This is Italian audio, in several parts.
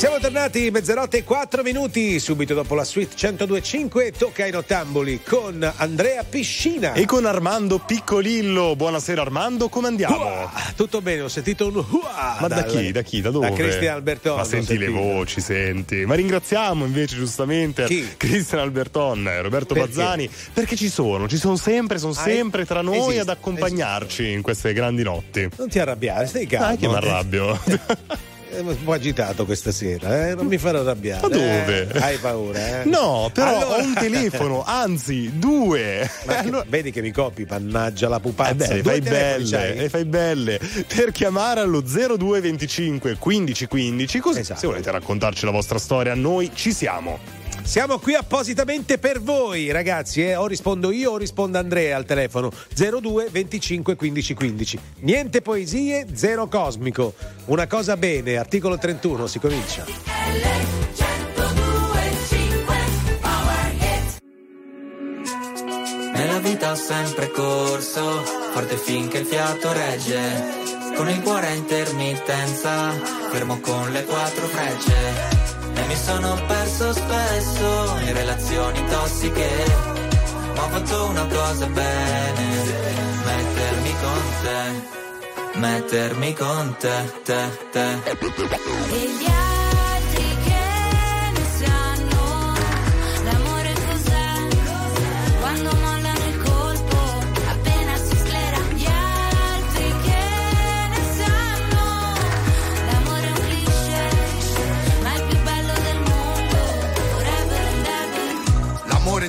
Siamo tornati, 00:04, subito dopo la suite 102.5 tocca ai Nottamboli con Andrea Piscina e con Armando Piccolillo. Buonasera Armando, come andiamo? Tutto bene, ho sentito un ma da chi? Da chi? Da dove? Da Cristian Albertone. Ma senti le voci, senti. Ma ringraziamo invece giustamente Cristian Albertone, Roberto Bazzani, perché ci sono sempre, sono sempre tra noi ad accompagnarci in queste grandi notti. Non ti arrabbiare, stai calmo. Dai che mi arrabbio. Un po' agitato questa sera, non mi farò arrabbiare. Ma dove? Hai paura? No, però allora... ho un telefono, anzi due. Ma allora... vedi che mi copi, mannaggia la pupazza. Le fai belle per chiamare allo 02 25 15 15, così se volete raccontarci la vostra storia, noi ci siamo. Siamo qui appositamente per voi, ragazzi, o rispondo io o rispondo Andrea al telefono 02 25 15 15. Niente poesie, zero cosmico. Una cosa bene, articolo 31, si comincia. Nella vita ho sempre corso, forte finché il fiato regge. Con il cuore a intermittenza, fermo con le quattro frecce. E mi sono perso spesso in relazioni tossiche, ma ho fatto una cosa bene, mettermi con te, mettermi con te, te, te. E gli altri che non sanno l'amore cos'è, quando mollano il colpo, appena si sclera. Gli altri che ne sanno, l'amore è un cliché, ma il più bello del mondo, forever and ever. L'amore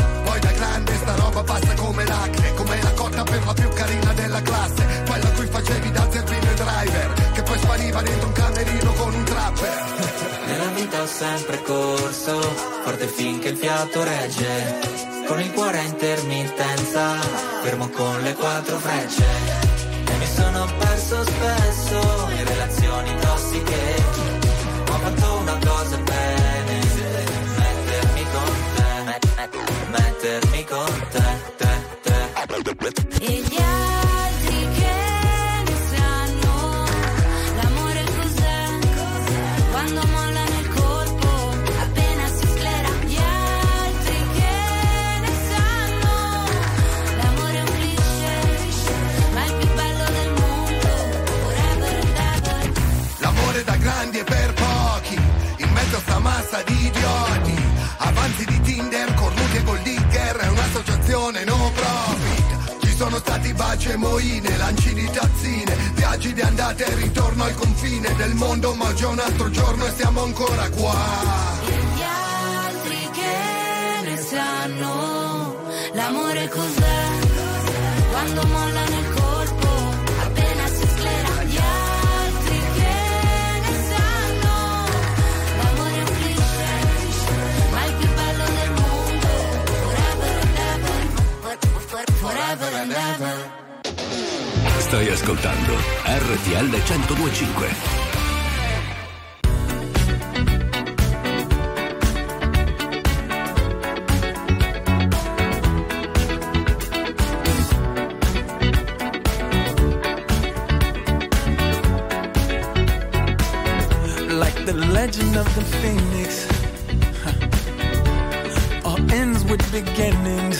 Poi da grande sta roba passa come lacrime, come la cotta per la più carina della classe, quella a cui facevi da driver, che poi spariva dentro un camerino con un trapper. Nella vita ho sempre corso, forte finché il fiato regge, con il cuore a intermittenza, fermo con le quattro frecce. E mi sono perso spesso in relazioni tossiche, ho fatto una cosa bene, mettermi con te, mettermi con te, te, te. E gli altri che quando mollano il colpo, appena si sclera. Gli altri che ne sanno, l'amore è un cliché, ma è il più bello del mondo, forever and ever. L'amore da grandi è per pochi, in mezzo a sta massa di idioti. Avanzi di Tinder, cornuti e gold digger, è un'associazione no profit. Ci sono stati baci e moine, lanci di tazzine, viaggi di andata e ritorno al confine del mondo, ma oggi è un altro giorno e siamo ancora qua. E gli altri che ne sanno, l'amore cos'è, quando mollano il colpo, appena si sclera. Gli altri che ne sanno, l'amore è un cliché, ma è il più bello del mondo, forever and ever, forever and ever. Stai ascoltando RTL 102.5. Like the legend of the phoenix, all ends with beginnings.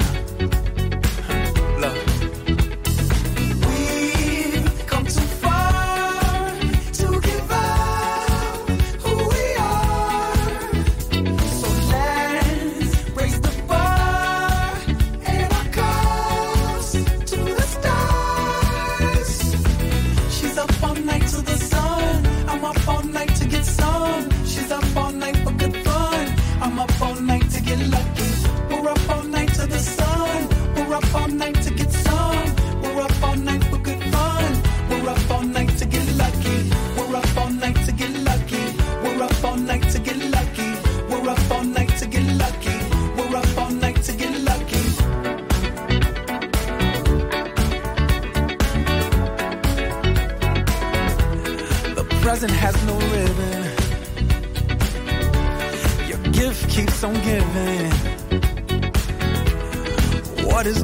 Up all night to get lucky. We're up all night to the sun. doesn't has no ribbon. Your gift keeps on giving. What is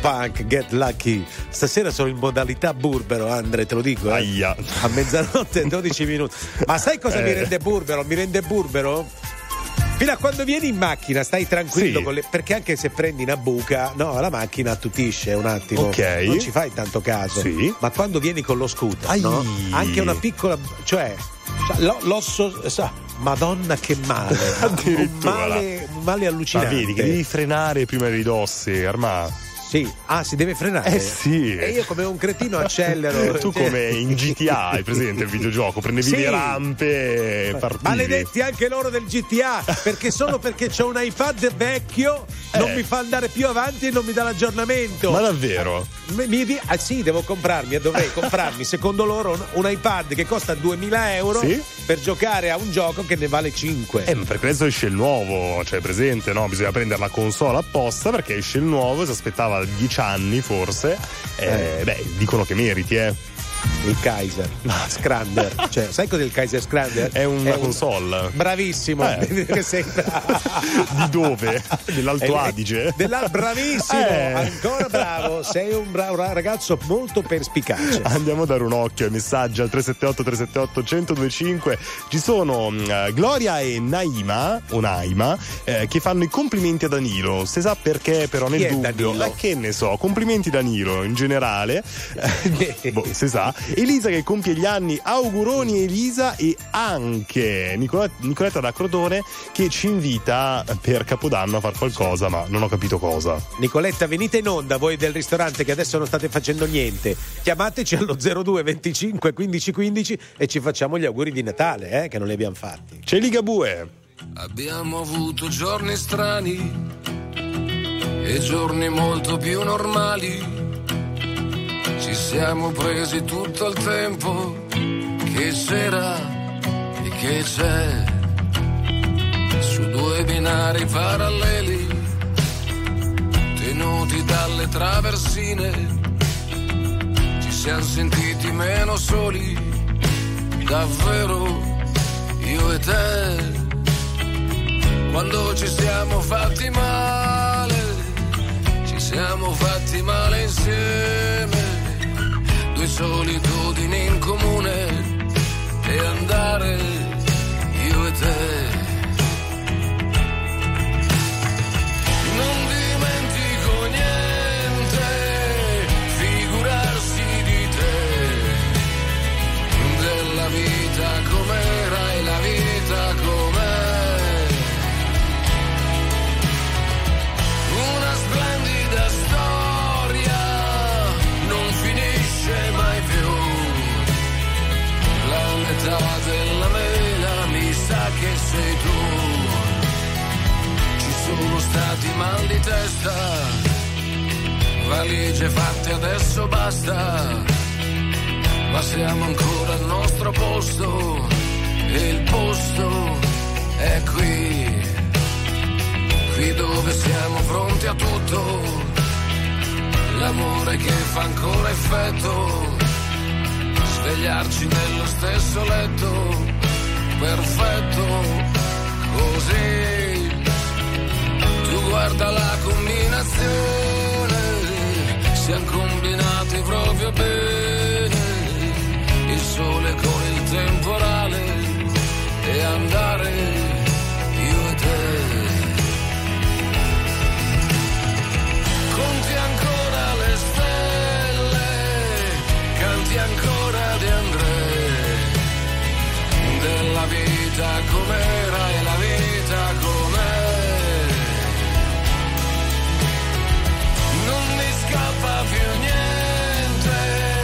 Punk, Get Lucky. Stasera sono in modalità burbero, Andre, te lo dico. Aia. A mezzanotte 12 minuti. Ma sai cosa mi rende burbero? Mi rende burbero fino a quando vieni in macchina, stai tranquillo, sì, con le... perché anche se prendi una buca, no, la macchina attutisce un attimo, okay, non ci fai tanto caso, sì, ma quando vieni con lo scooter, no? Anche una piccola, cioè l'osso, Madonna, che male. un male allucinante. Ma vedi che devi frenare prima dei dossi, Armando. Sì, si deve frenare. Sì. E io come un cretino accelero. Tu come in GTA, hai presente il videogioco, prendevi le rampe e partivi. Maledetti anche loro del GTA, perché solo perché c'ho un iPad vecchio non mi fa andare più avanti e non mi dà l'aggiornamento. Ma davvero? Sì, dovrei comprarmi secondo loro un iPad che costa 2.000 euro, sì, per giocare a un gioco che ne vale 5. Ma perché adesso esce il nuovo, cioè presente, no? Bisogna prendere la console apposta perché esce il nuovo, si aspettava 10 anni forse, dicono che meriti, il Kaiser Scrander, cioè, sai cos'è il Kaiser Scrander? È una console. Bravissimo, che sembra di dove? Dell'Alto Adige? Bravissimo, ancora bravo, sei un bravo ragazzo molto perspicace. Andiamo a dare un occhio ai messaggi al 378 378 1025. Ci sono Gloria e Naima o Naima che fanno i complimenti a Danilo. Se sa perché, però nel dubbio, che ne so, complimenti Danilo in generale, se sa. Elisa che compie gli anni, auguroni Elisa, e anche Nicoletta da Crotone che ci invita per Capodanno a far qualcosa, ma non ho capito cosa. Nicoletta, venite in onda voi del ristorante che adesso non state facendo niente, chiamateci allo 02 25 15 15 e ci facciamo gli auguri di Natale, che non li abbiamo fatti. C'è Ligabue. Abbiamo avuto giorni strani e giorni molto più normali. Ci siamo presi tutto il tempo che c'era e che c'è, su due binari paralleli, tenuti dalle traversine. Ci siamo sentiti meno soli, davvero io e te. Quando ci siamo fatti male, ci siamo fatti male insieme. Solitudini in comune e andare città, valigie fatte adesso basta, ma siamo ancora al nostro posto e il posto è qui, qui dove siamo pronti a tutto, l'amore che fa ancora effetto, svegliarci nello stesso letto, perfetto così. Tu guarda la combinazione, siamo combinati proprio bene, il sole con il temporale e andare io e te. Conti ancora le stelle, canti ancora di Andrea, della vita com'era e la vita com'è. Non mi scappa più niente.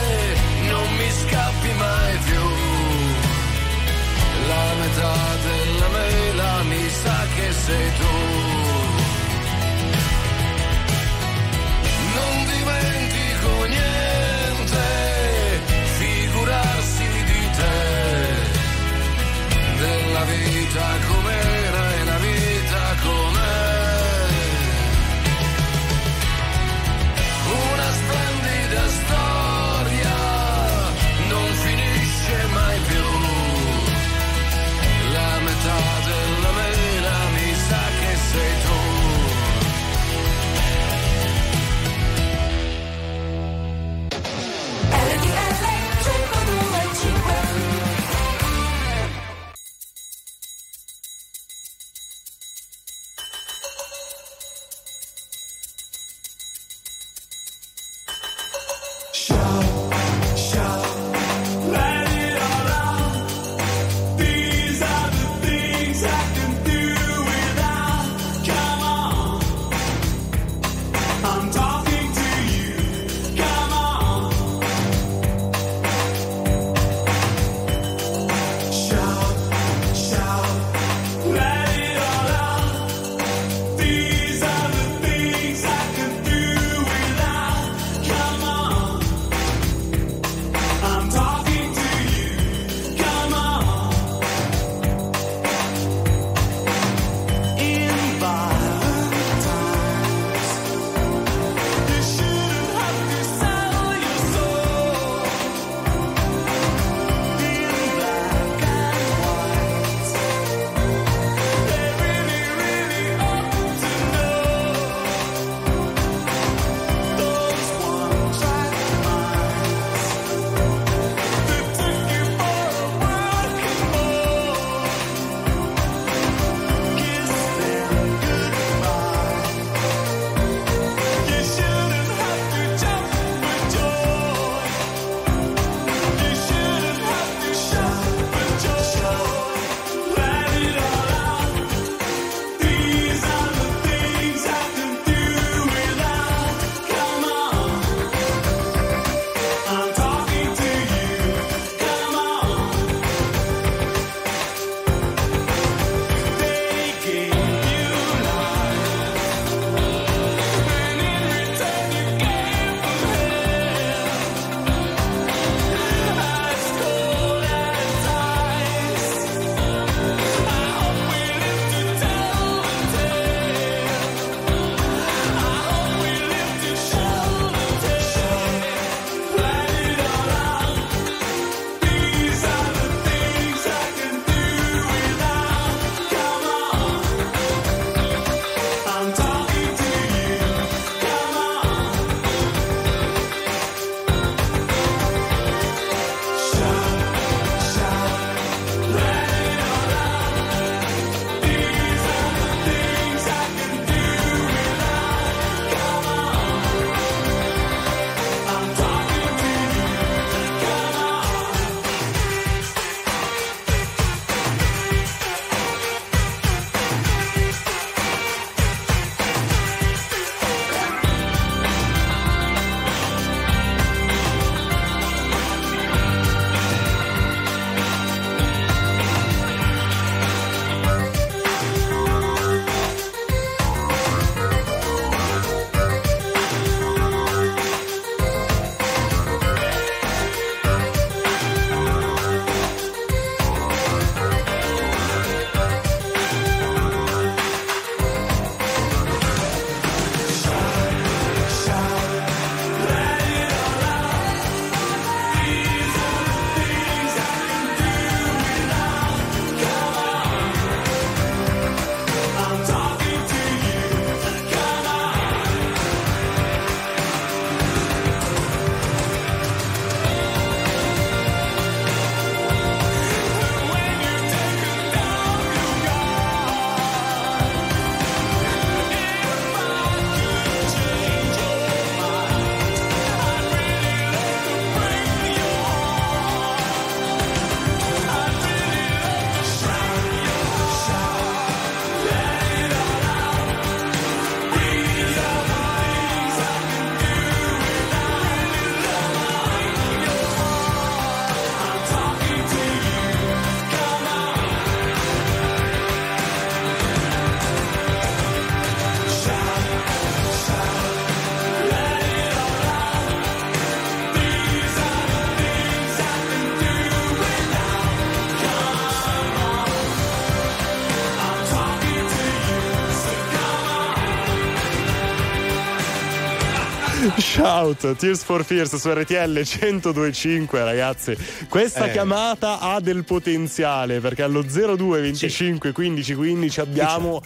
Shout, Tears for Fears su RTL 102.5. Ragazzi, questa chiamata ha del potenziale, perché allo 02 25 15 15 abbiamo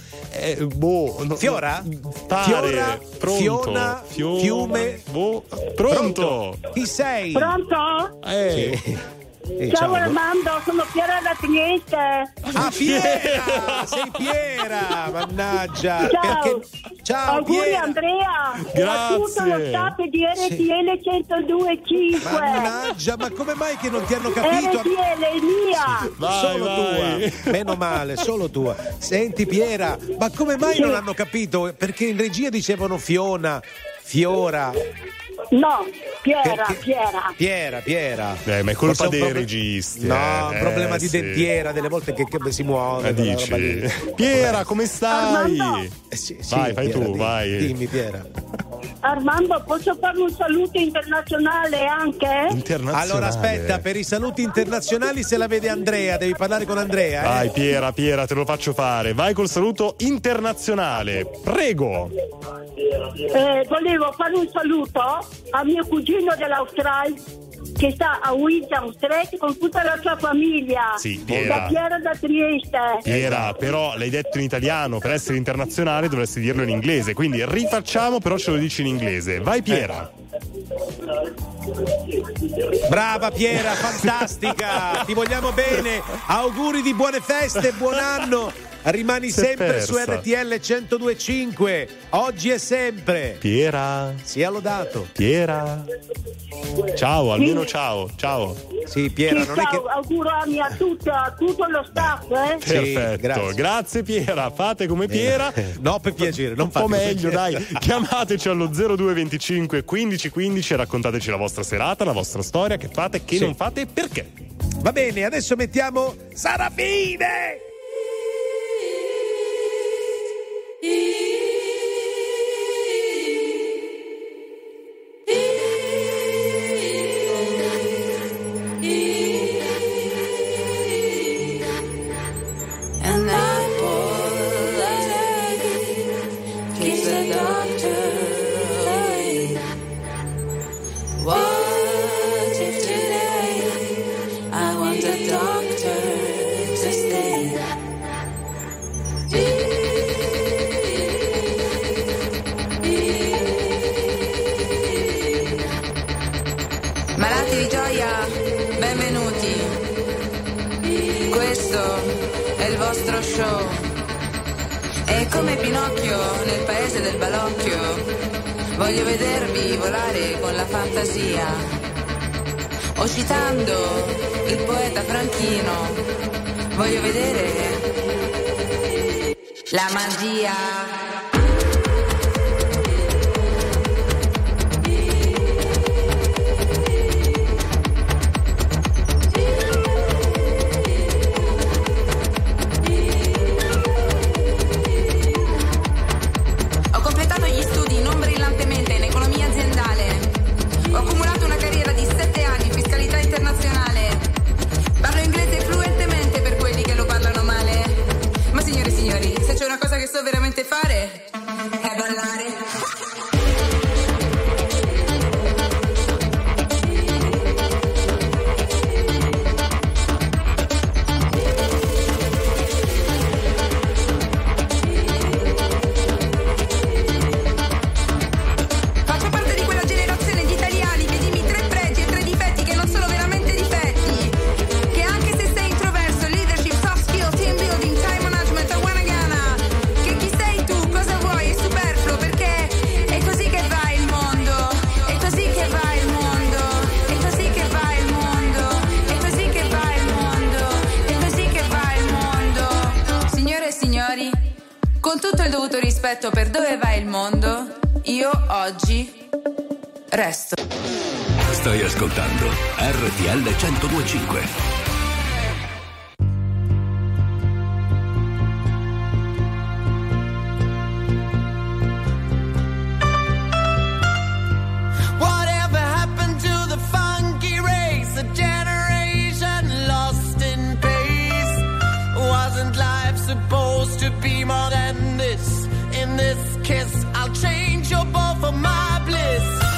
Fiora? Fiora? Pronto? Fiona? Fiume? Pronto? Chi sei? Pronto? Ciao Armando, sono Piera da Trieste. Ah, Piera! Sei Piera! Mannaggia! Ciao! Perché... Ciao, auguri Piera. Andrea! Grazie! A tutto lo staff di RTL 102.5. Mannaggia, ma come mai che non ti hanno capito? RTL è mia! Vai, solo vai. Tua! Meno male, solo tua! Senti Piera, ma come mai non hanno capito? Perché in regia dicevano Fiona, Fiora... No, Piera, perché? Piera. Ma è colpa dei registi. No, un problema di dentiera, delle volte che si muove. Dici. Piera, come stai? Sì, vai, fai Piera, tu, dimmi, vai. Dimmi, Piera. Armando, posso fare un saluto internazionale anche? Internazionale. Allora aspetta, per i saluti internazionali se la vede Andrea, devi parlare con Andrea. Vai Piera, te lo faccio fare. Vai col saluto internazionale, prego. Volevo fare un saluto a mio cugino dell'Australia che sta a Windsor con tutta la sua famiglia. Sì, Piera. Da Piera da Trieste. Piera, però l'hai detto in italiano, per essere internazionale dovresti dirlo in inglese, quindi rifacciamo, però ce lo dici in inglese. Vai Piera. Brava Piera, fantastica. Ti vogliamo bene. Auguri di buone feste, buon anno. Rimani sempre persa. Su RTL 102.5 oggi e sempre. Piera, sia lodato Piera. Ciao, almeno sì. Ciao. Sì, Piera, sì, non ciao, è che augurami a tutto lo staff, Perfetto. Sì, grazie Piera, fate come Piera. No, per piacere, non fate un po' meglio, dai. Chiamateci allo 0225 15 15 e raccontateci la vostra serata, la vostra storia, che fate, che non fate e perché. Va bene, adesso mettiamo Sarafine. Kiss, I'll change your ball for my bliss.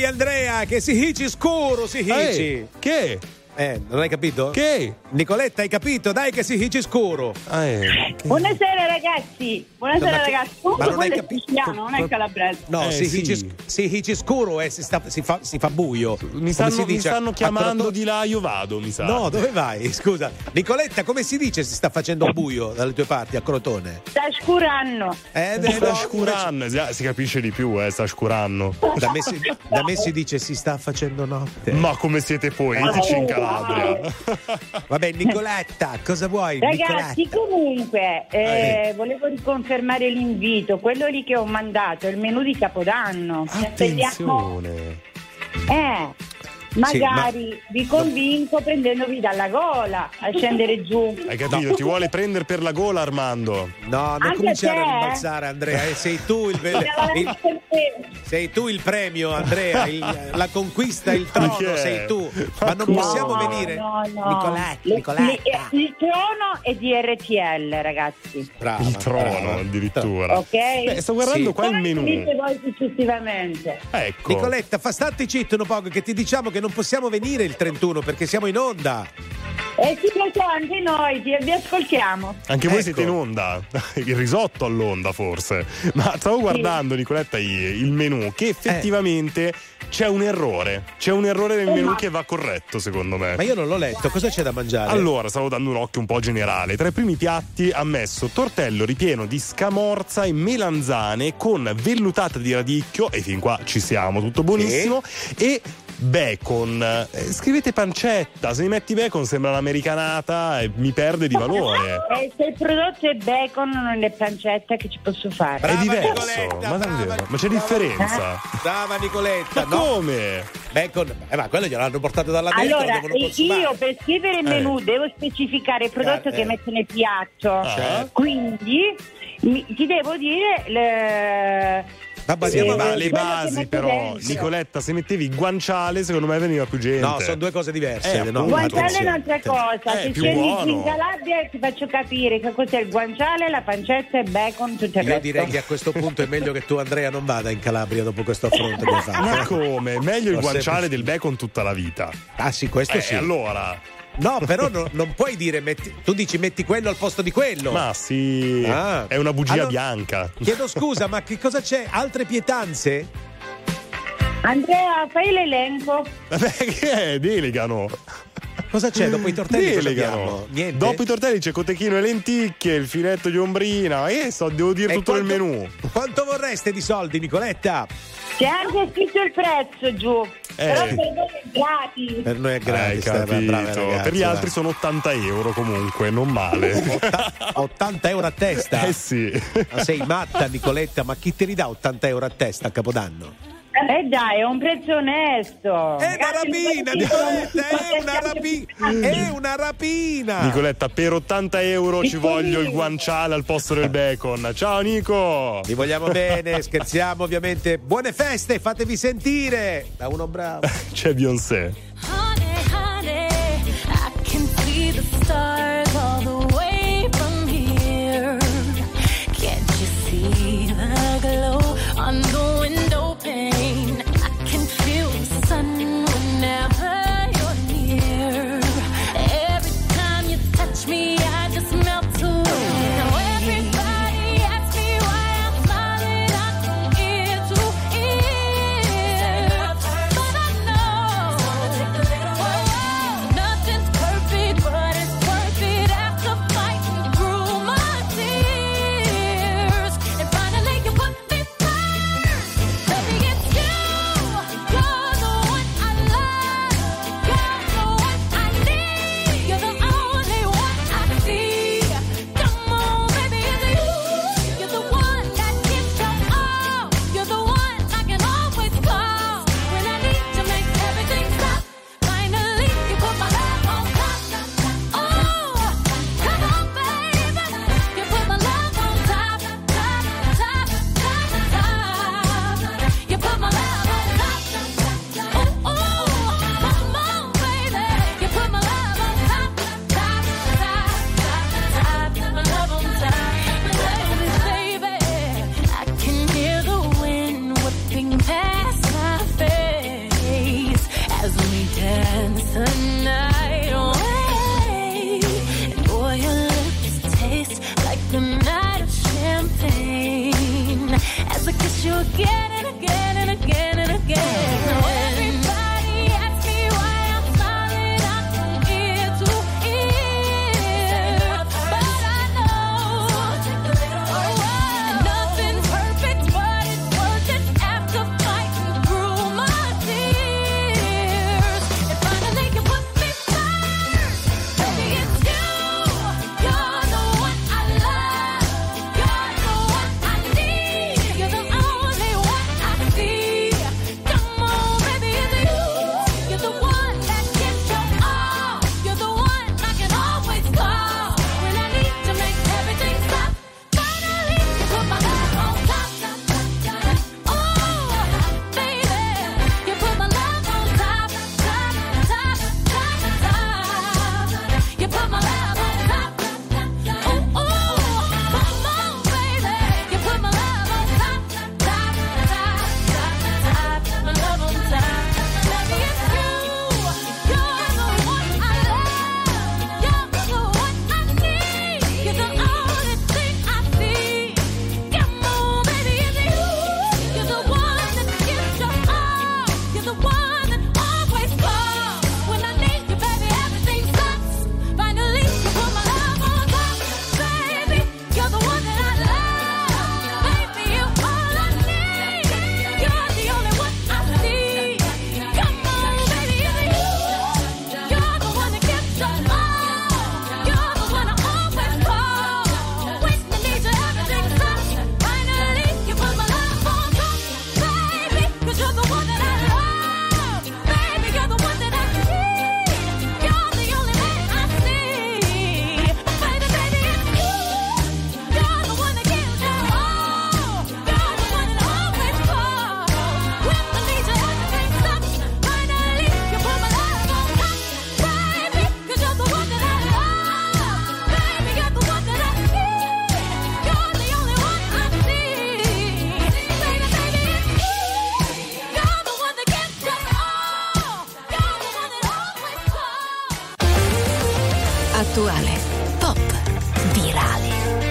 Andrea, che si hici scuro, si hici. Che? Non hai capito? Che? Nicoletta, hai capito? Dai che si hici scuro. Buonasera ragazzi. Buonasera ragazzi. Ma non hai capito? Siciliano, non è calabrese. No, si hici scuro e si fa buio. Mi stanno chiamando di là, io vado, mi sa. No, dove vai? Scusa. Nicoletta, come si dice si sta facendo buio dalle tue parti a Crotone? Sta scuranno. Sta scuranno, si capisce di più, sta scuranno. Da me si dice si sta facendo notte. Ma come siete poetici in Calabria. Vabbè, Nicoletta, cosa vuoi? Ragazzi, Nicoletta? Comunque, volevo riconfermare l'invito, quello lì che ho mandato, il menù di Capodanno. Attenzione. Magari vi convinco prendendovi dalla gola a scendere giù. Hai capito? Ti vuole prendere per la gola, Armando? No, non cominciare a rimbalzare, Andrea. Sei tu il premio, Andrea. La conquista, il trono, sei tu. Ma non possiamo venire. No. Nicoletta. Il trono è di RTL, ragazzi. Brava, il trono, addirittura. Ok. Beh, sto guardando qua il menù. Voi successivamente. Ecco. Nicoletta, statti zitto un poco, che ti diciamo che non possiamo venire il 31 perché siamo in onda. Sì, anche noi vi ascoltiamo. Anche voi siete in onda. Il risotto all'onda, forse. Ma stavo guardando, Nicoletta, il menù, che effettivamente c'è un errore nel menù che va corretto, secondo me. Ma io non l'ho letto, cosa c'è da mangiare? Allora, stavo dando un occhio un po' generale. Tra i primi piatti ha messo tortello ripieno di scamorza e melanzane con vellutata di radicchio, e fin qua ci siamo, tutto buonissimo, e bacon. Scrivete pancetta, se mi metti bacon sembra un'americanata e mi perde di valore. Se il prodotto è bacon non è pancetta, che ci posso fare? Brava, è diverso, Nicoletta, ma c'è differenza. Brava Nicoletta, ma come? Bacon, ma quello gliel'hanno portato dalla dentro. Allora, io per scrivere il menù devo specificare il prodotto che metto nel piatto. Quindi ti devo dire ma le basi però, Nicoletta, se mettevi il guanciale secondo me veniva più gente. No, sono due cose diverse. Il guanciale è un'altra cosa. Se scendi in Calabria ti faccio capire che cos'è il guanciale, la pancetta e bacon, tutto il resto. Io direi che a questo punto è meglio che tu, Andrea, non vada in Calabria dopo questo affronto che hai fatto. Ma come? Meglio il guanciale del bacon tutta la vita. Ah sì, questo sì. E allora... No, però non puoi dire tu dici metti quello al posto di quello. Ma sì, è una bugia bianca. Chiedo scusa, ma che cosa c'è? Altre pietanze? Andrea, fai l'elenco. Vabbè, che è? Delegano. Cosa c'è dopo i tortelli? Delegano. Niente. Dopo i tortelli c'è cotechino e lenticchie, il filetto di ombrina. Devo dire tutto il menù. Quanto vorreste di soldi, Nicoletta? C'è anche scritto il prezzo giù. Però per noi è gratis. Per noi è gratis, brava, ragazzi, per gli altri sono 80 euro comunque, non male. 80 euro a testa? Eh sì. Ma sei matta, Nicoletta, ma chi te li dà 80 euro a testa a Capodanno? Dai, è un prezzo onesto. È una rapina, Nicoletta, è una rapina. Nicoletta, per 80 euro ci voglio il guanciale al posto del bacon. Ciao Nico. Vi vogliamo bene, scherziamo ovviamente. Buone feste, fatevi sentire da uno bravo. C'è Beyoncé.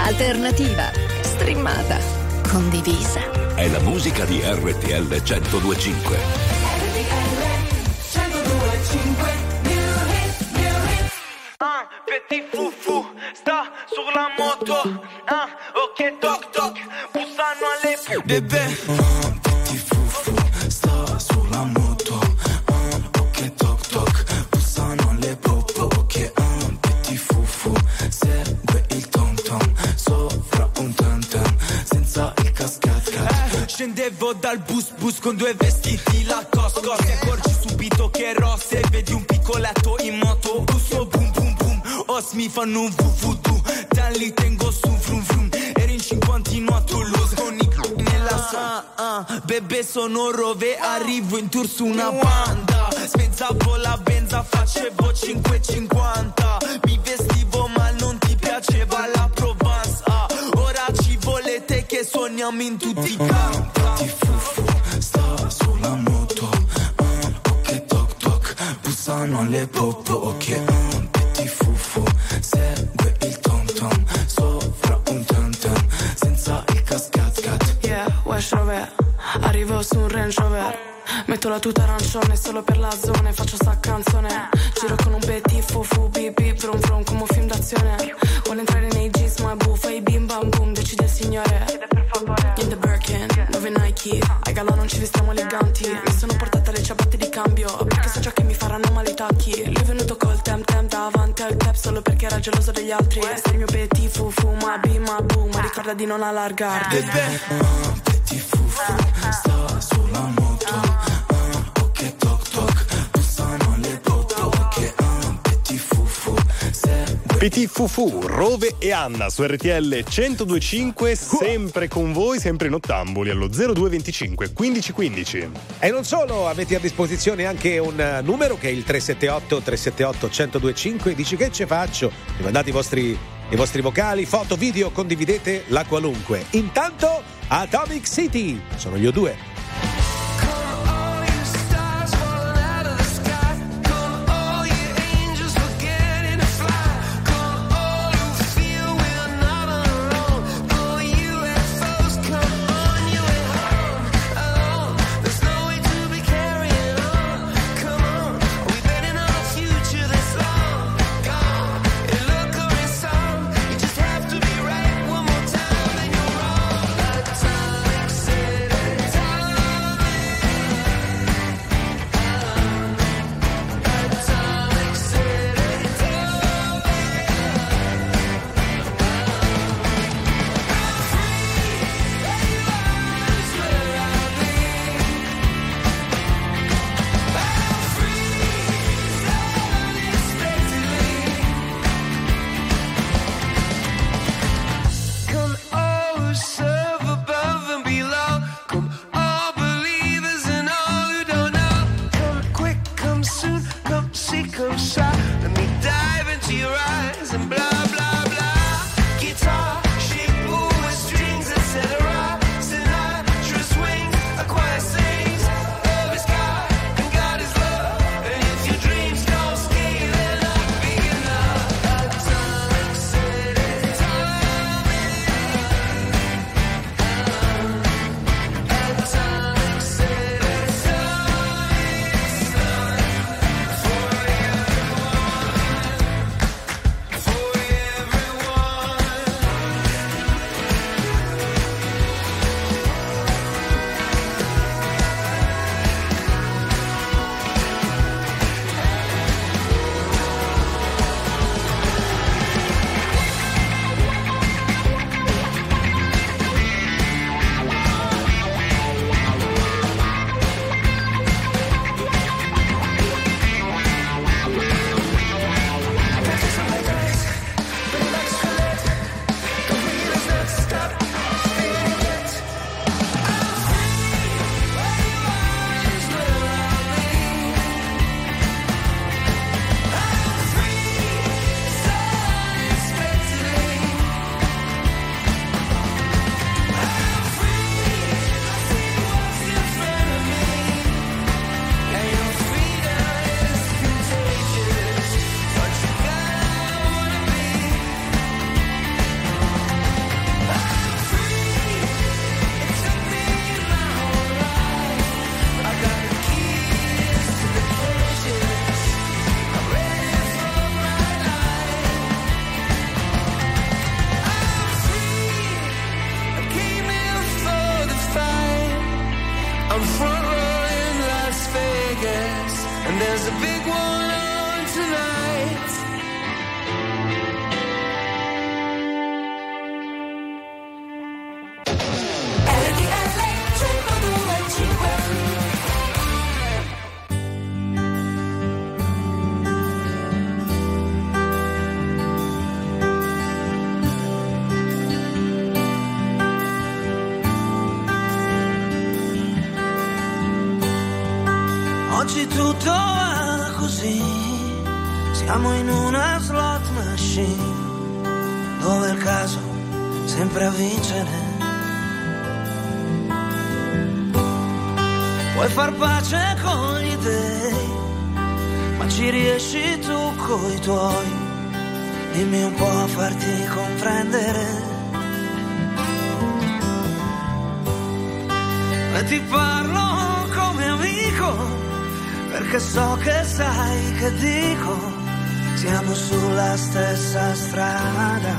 alternativa, streamata, condivisa. È la musica di RTL 102.5. RTL 102.5. Un petit foufou sta sur la moto. Un ok toc toc poussano alle bébé. Un petit foufou sta sur la moto. Un ok toc toc poussano alle popo. Che un petit foufou segue il tom tom sopra un tam tam senza il cascat cat. Scendevo dal bus bus con due vestiti la cosco. Ti accorgi subito che rosse. Vedi un piccoletto in moto. Uso boom boom. Mi fanno un vuvutu, te li tengo su frum frum. Ero in 59 lo sconico nella sua bebè sono rove, arrivo in tour su una banda. Spezzavo la benza, facevo 5,50. Mi vestivo ma non ti piaceva la Provence. Ora ci volete che sogniamo in tutti i campi. Ti fufu, sta sulla moto. Ok toc toc, bussano le popo. Ok. Fufu, segue il tom tom sopra un tam tam senza il cascat cat. Yeah, West Rover, arrivo su un Range Rover. Metto la tuta arancione solo per la zona e faccio sta canzone. Giro con un petit fufu, bip bip vrum vrum come un film d'azione. Vuole entrare nei jeans ma è buffa, i bim bam boom, decide il signore. In the Birkin, dove Nike, ai galò non ci vestiamo eleganti. Mi sono portata le ciabatte di cambio perché so già che mi faranno male i tacchi. Lui è venuto col tem tem davanti al club solo perché era geloso degli altri. Sei il mio petit fufu, ma bim ma boom, ma ricorda di non allargarti. Petit fufu, sta sulla moto. Ok toc toc, bussano le toto. Che petit fufu, Petit Fufu, Rove e Anna su RTL 102.5, sempre con voi, sempre in ottamboli allo 0225 1515. E non solo, avete a disposizione anche un numero che è il 378 378 1025. Dici che ce faccio? Mi mandate i vostri vocali, foto, video, condividete la qualunque. Intanto Atomic City, sono gli O2. Time Oggi tutto va così, siamo in una slot machine, dove il caso sempre a vincere. Puoi far pace con gli dèi, ma ci riesci tu coi tuoi, dimmi un po' a farti comprendere. E ti parlo come amico, perché so che sai che dico, siamo sulla stessa strada,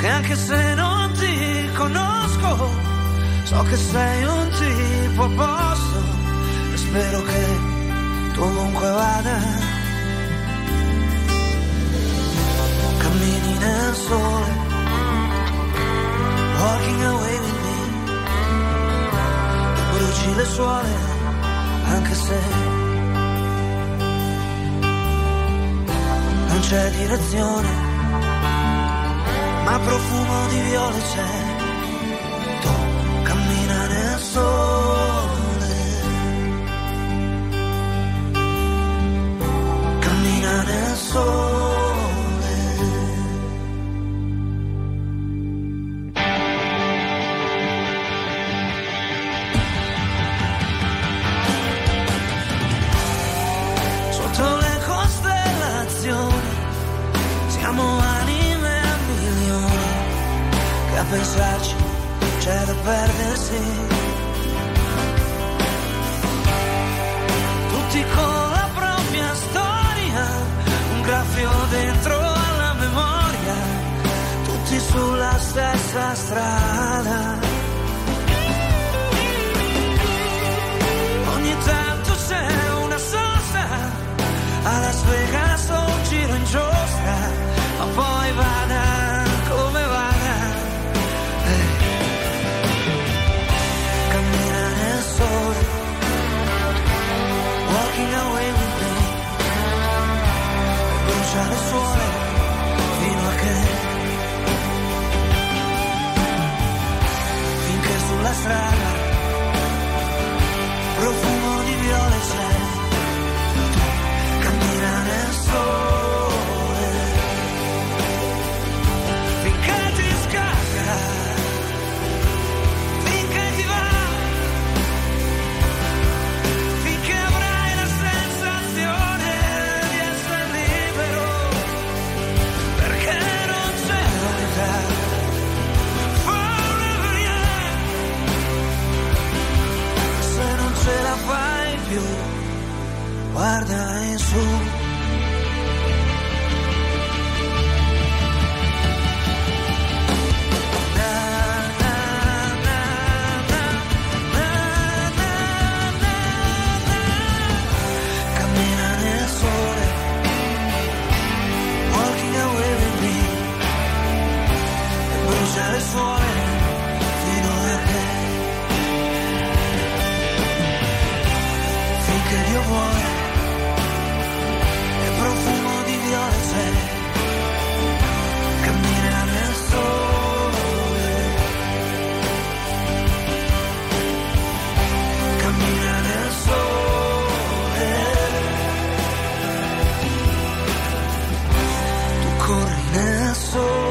che anche se non ti conosco, so che sei un tipo a posto e spero che tu ovunque vada. Cammini nel sole, walking away with me, e bruci le suole, anche se non c'è direzione, ma profumo di viole c'è. Sole. Cammina nel sole. Sotto le costellazioni siamo anime a milioni, che a pensarci c'è da perdersi. Con la propria storia, un graffio dentro alla memoria, tutti sulla stessa strada. Ogni tanto c'è una sosta, a Las Vegas o un giro in giostra, ma poi vada come vada, Cammina nel sole, walking away with me, brucia le suole fino a che, finché sulla strada profumo di viole c'è, cammina nel sole, finché ti scatta, finché ti va, finché se la fai più, guarda in su. Cammina nel sole, walking away with me, e brucia le suole fino a te. Che Dio vuole, e profumo di viole c'è, cammina nel sole, cammina nel sole. Tu corri nel sole.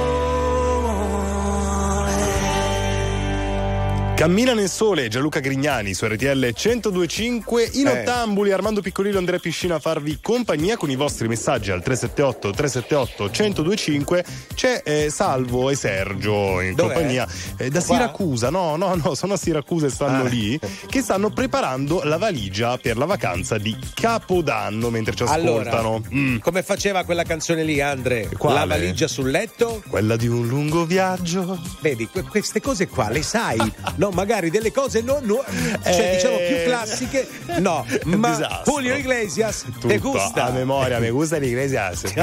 Cammina nel sole, Gianluca Grignani su RTL 102.5 in ottambuli. Armando Piccolillo, Andrea Piscina a farvi compagnia con i vostri messaggi al 378 378 1025. C'è Salvo e Sergio in compagnia da Siracusa. No, sono a Siracusa e stanno lì, che stanno preparando la valigia per la vacanza di Capodanno mentre ci ascoltano. Allora, come faceva quella canzone lì, Andre? Quale? La valigia sul letto? Quella di un lungo viaggio. Vedi, queste cose qua le sai. No, magari delle cose non diciamo più classiche, no, ma Julio Iglesias te gusta a memoria, mi gusta l'Iglesias. Si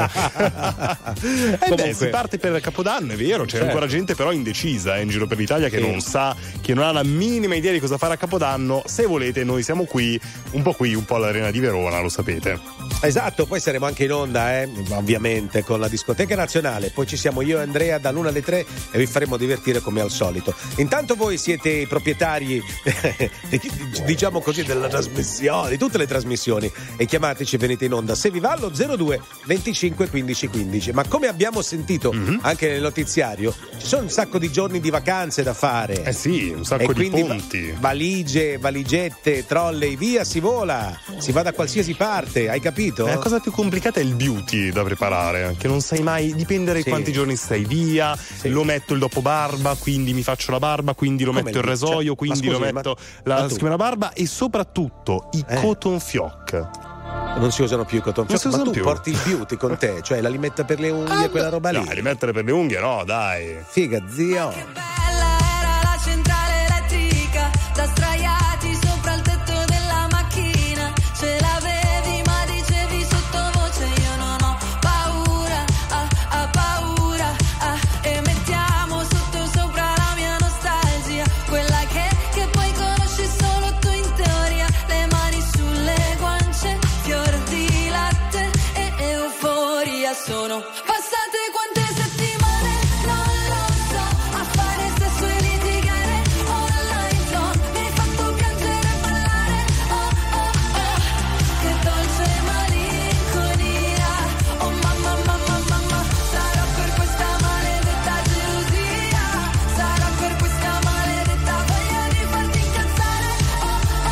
parte per Capodanno, è vero, c'è ancora gente però indecisa in giro per l'Italia, che non sa, che non ha la minima idea di cosa fare a Capodanno. Se volete, noi siamo qui, un po' all'Arena di Verona, lo sapete. Esatto, poi saremo anche in onda, ovviamente, con la discoteca nazionale. Poi ci siamo io e Andrea dall'1 alle 3 e vi faremo divertire come al solito. Intanto voi siete i proprietari, diciamo così, della trasmissione, di tutte le trasmissioni, e chiamateci, venite in onda se vi va allo 02 25 15 15. Ma come abbiamo sentito anche nel notiziario, ci sono un sacco di giorni di vacanze da fare. Eh sì, un sacco di punti. Valigie, valigette, trolley, via, si vola, si va da qualsiasi parte, hai capito? La cosa più complicata è il beauty da preparare, che non sai mai, dipende da quanti giorni stai via. Lo metto il dopo barba, quindi mi faccio la barba, quindi lo metto il rasoio, quindi lo metto la schiuma barba, e soprattutto i cotton fioc. Non si usano più i cotton fioc, ma tu porti il beauty con te, cioè la limetta per le unghie, quella roba lì. No, rimettere per le unghie no, dai. Figa, zio. Ma che bella era la centrale elettrica, da straiati sopra il tetto della macchina, ce l'avevi. Sono passate quante settimane, non lo so, a fare sesso e litigare online zone, mi hai fatto piangere e ballare, oh oh oh, che dolce malinconia, oh mamma mamma mamma, sarà per questa maledetta gelosia,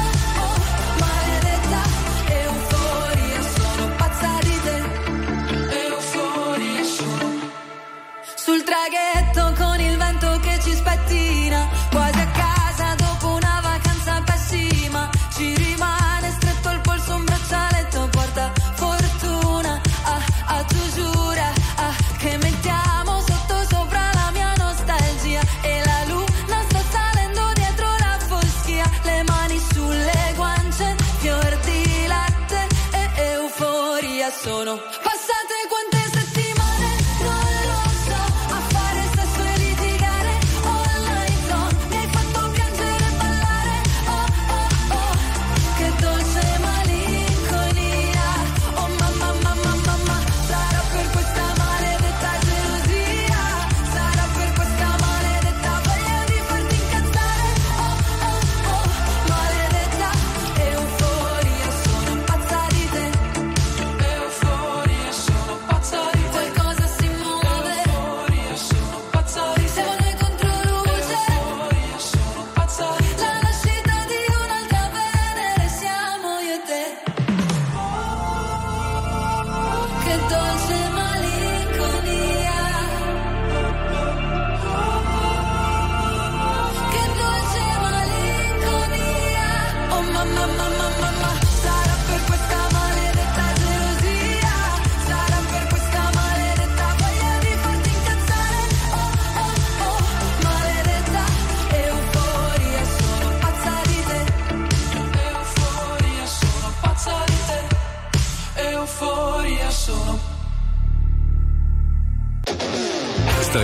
sarà per questa maledetta voglia di farti incazzare, oh oh oh, maledetta euforia, sono pazza di te. Sul traghetto con il vento che ci spettina, quasi a casa dopo una vacanza pessima, ci rimane stretto al polso un braccialetto, porta fortuna, ah ah, tu giura, ah, che mettiamo sotto sopra la mia nostalgia, e la luna sta salendo dietro la foschia, le mani sulle guance, fior di latte e euforia, sono passate quante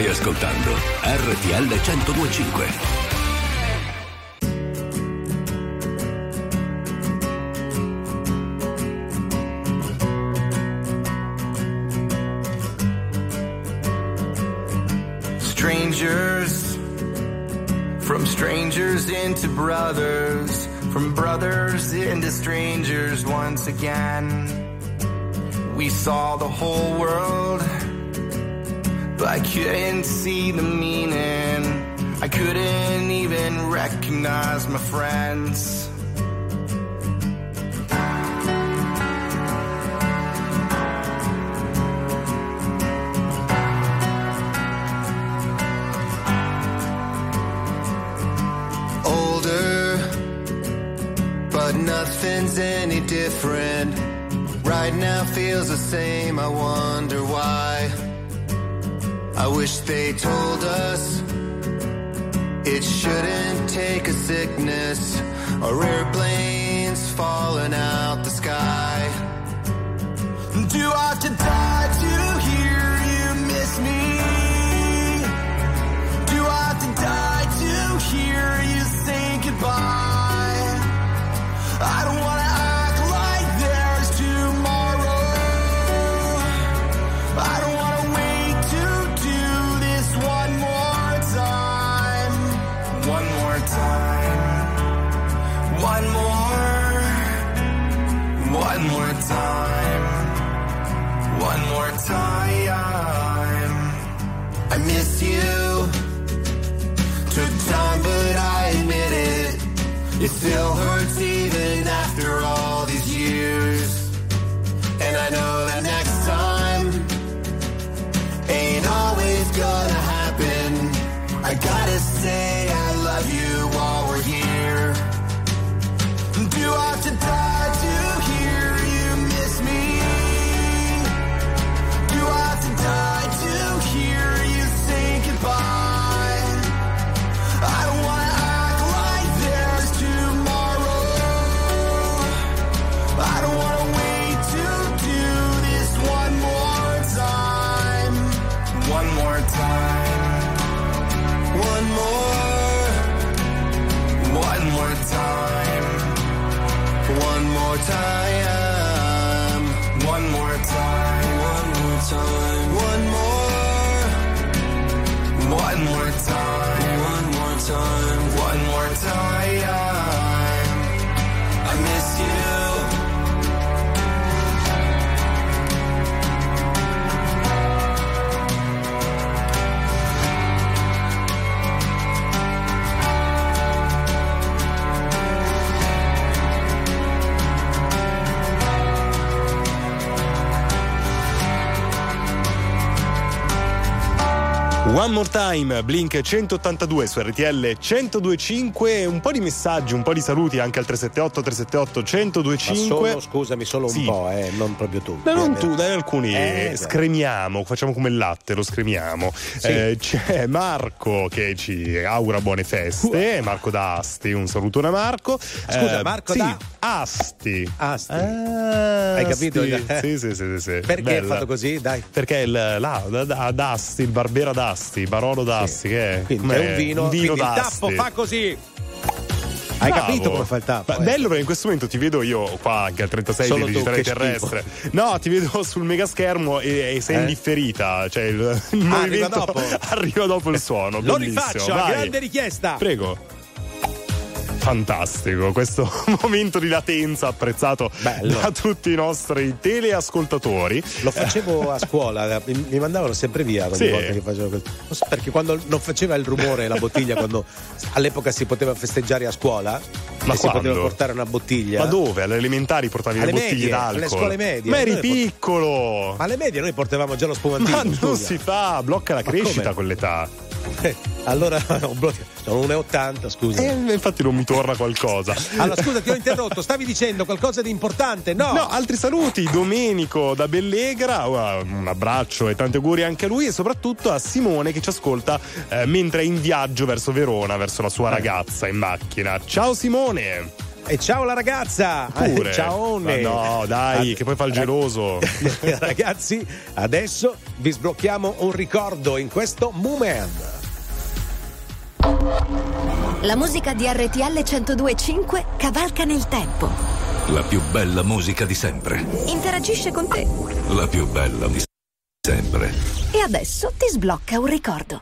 ascoltando RTL 102.5. Strangers, from strangers into brothers, from brothers into strangers once again. We saw the whole world, I couldn't see the meaning. I couldn't even recognize my friends. Older, but nothing's any different. Right now feels the same, I wonder why. I wish they told us it shouldn't take a sickness or airplanes falling out the sky. Do I have to die to hear you miss me? Do I have to die to hear you say goodbye? I don't want to act like there's tomorrow. I miss you. Took time but I admit it. It still hurts even after all these years. And I know that next time ain't always gonna happen. I gotta say I love you while we're here. Do I have to die to hear you miss me? Do I have to die to hear you say goodbye? I don't wanna act like there's tomorrow. I don't wanna wait to do this one more time. One more time. One more. One more time. One more time. One more time. One more time. One more. One more time. Time, one more time. I miss you. One More Time, Blink 182 su RTL 102.5. Un po' di messaggi, un po' di saluti anche al 378 378 1025. Ma solo, scusami, solo sì. Un po', non proprio tu. Ma non tu, dai alcuni. Scremiamo, facciamo come il latte, lo scremiamo. Sì. C'è Marco che ci augura buone feste. Marco da Asti, un salutone a Marco. Scusa, Marco sì, da Asti. Ah, hai capito? Sì. Perché bella. È fatto così? Dai. Perché ad Asti, il Barbera d'Asti, Barolo d'Asti, sì. Che è? Quindi è un vino d'Asti. Il tappo fa così. Hai bravo. Capito come fa il tappo? Bello, perché in questo momento ti vedo io qua anche al 36 solo di digitale terrestre. No, ti vedo sul megaschermo e sei indifferita. Cioè il movimento arriva dopo il suono. Lo rifaccio, grande richiesta. Prego. Fantastico, questo momento di latenza apprezzato bello. Da tutti i nostri teleascoltatori. Lo facevo a scuola, mi mandavano sempre via ogni volta che facevo questo. Perché quando non faceva il rumore la bottiglia, quando all'epoca si poteva festeggiare a scuola, ma si poteva portare una bottiglia. Ma dove? Alle elementari portavi alle le medie, bottiglie d'alcol? Alle scuole medie. Ma eri piccolo! Alle medie noi portavamo già lo spumantino. Ma non si fa, blocca la crescita con l'età. Allora sono 1,80, scusa. Infatti non mi torna qualcosa. Allora scusa, ti ho interrotto, stavi dicendo qualcosa di importante, no? No, altri saluti, Domenico da Bellegra, un abbraccio e tanti auguri anche a lui e soprattutto a Simone che ci ascolta mentre è in viaggio verso Verona, verso la sua ragazza in macchina. Ciao Simone! E ciao la ragazza! Ciao! No, dai, che poi fa il geloso. Ragazzi, adesso vi sblocchiamo un ricordo in questo moment. La musica di RTL 102.5 cavalca nel tempo. La più bella musica di sempre. Interagisce con te. La più bella di sempre. E adesso ti sblocca un ricordo.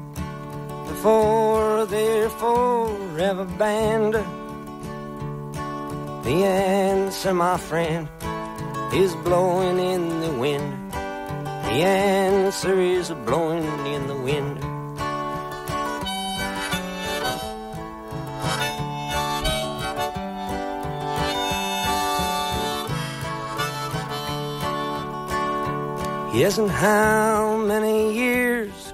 before they're forever banned? The answer, my friend, is blowing in the wind. The answer is blowing in the wind. Yes, and how many years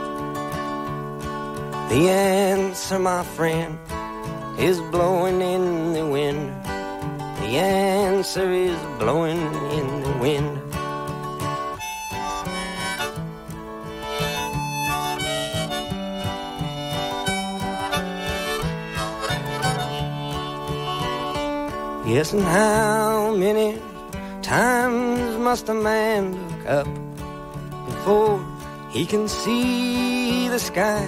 The answer, my friend, is blowing in the wind. The answer is blowing in the wind. Yes, and how many times must a man look up before he can see the sky?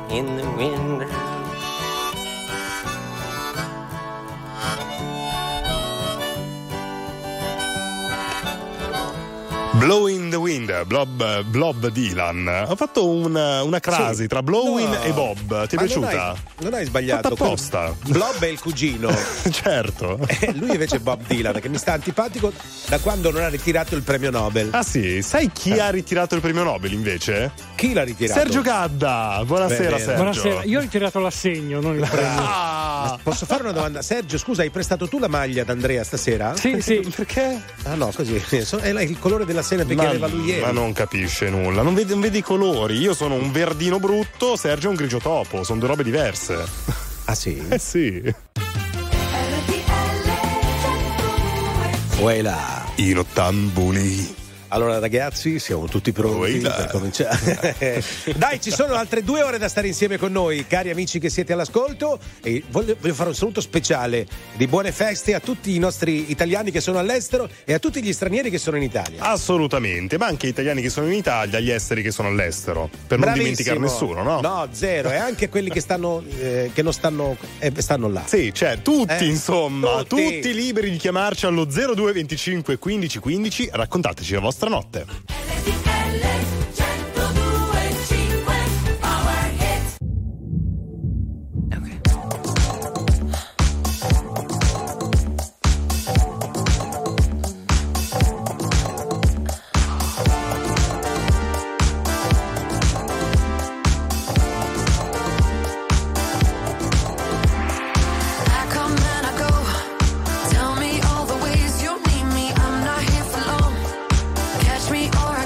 in the wind. Blowing the Wind, Bob Dylan. Ho fatto una crasi, sì, tra Blowing e Bob. Ti è piaciuta? Non hai sbagliato. Fatta apposta. Bob è il cugino. Certo. Lui invece è Bob Dylan, che mi sta antipatico da quando non ha ritirato il premio Nobel. Ah sì? Sai chi ha ritirato il premio Nobel invece? Chi l'ha ritirato? Sergio Gadda. Buonasera, Sergio. Buonasera. Io ho ritirato l'assegno, non il premio. Posso fare una domanda? Sergio, scusa, hai prestato tu la maglia ad Andrea stasera? Sì. Perché? Ah no, così. È il colore della sera perché aveva lui ieri. Ma non capisce nulla, non vede i colori. Io sono un verdino brutto, Sergio è un grigio topo, sono due robe diverse. Ah sì? Eh sì. Uela, i nottambuli. Allora ragazzi, siamo tutti pronti per cominciare. Dai, ci sono altre 2 ore da stare insieme con noi, cari amici che siete all'ascolto, e voglio fare un saluto speciale di buone feste a tutti i nostri italiani che sono all'estero e a tutti gli stranieri che sono in Italia. Assolutamente, ma anche gli italiani che sono in Italia, gli esteri che sono all'estero, per non dimenticare nessuno, no? No, zero, e anche quelli che stanno che non stanno stanno là. Sì, cioè tutti, insomma, tutti liberi di chiamarci allo 02 25 15 15. Raccontateci la vostra notte. Me or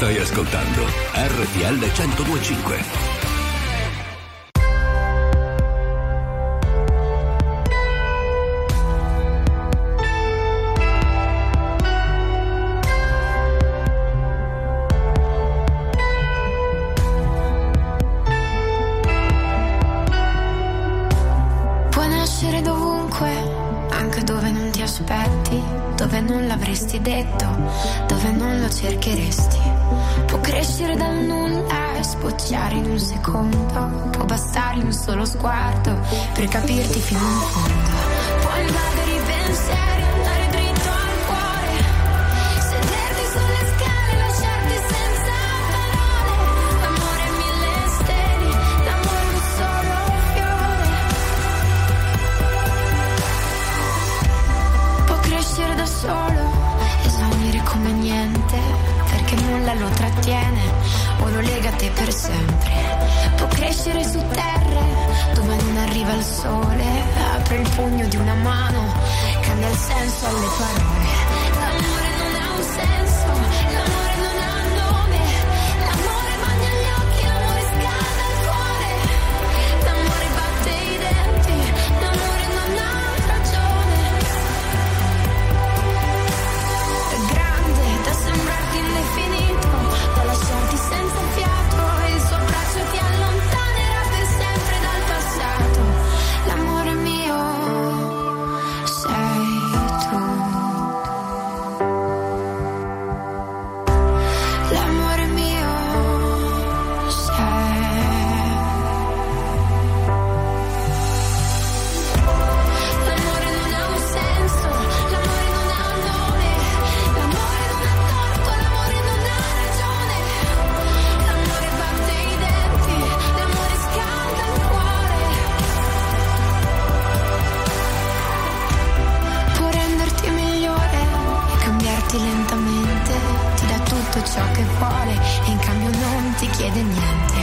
Stai ascoltando RTL 102.5. Solo sguardo per capirti fino in fondo, puoi invadere i pensieri, andare dritto al cuore, sederti sulle scale, lasciarti senza parole. L'amore è mille stelle, l'amore è un solo fiore. Può crescere da solo, esaurire come niente, perché nulla lo trattiene o lo lega a te per sempre. Può crescere su terre dove non arriva il sole, apre il pugno di una mano, cambia il senso alle parole. L'amore non ha un senso, l'amore non ha un nome, l'amore bagna gli occhi, l'amore scalda il cuore, l'amore batte i denti, l'amore non ha ragione. È grande da sembrarti indefinito, da lasciarti senza fiato, e il suo braccio ti allontana. Ciò che vuole e in cambio non ti chiede niente.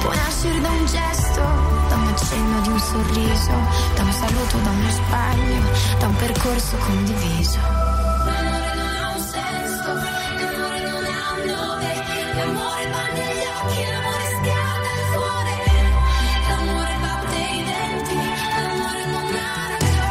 Può nascere da un gesto, da un accenno di un sorriso, da un saluto, da uno sbaglio, da un percorso condiviso. L'amore non ha un senso, l'amore non ha un nome, l'amore va negli occhi, l'amore scalda il cuore, l'amore batte i denti, l'amore non ha ragione.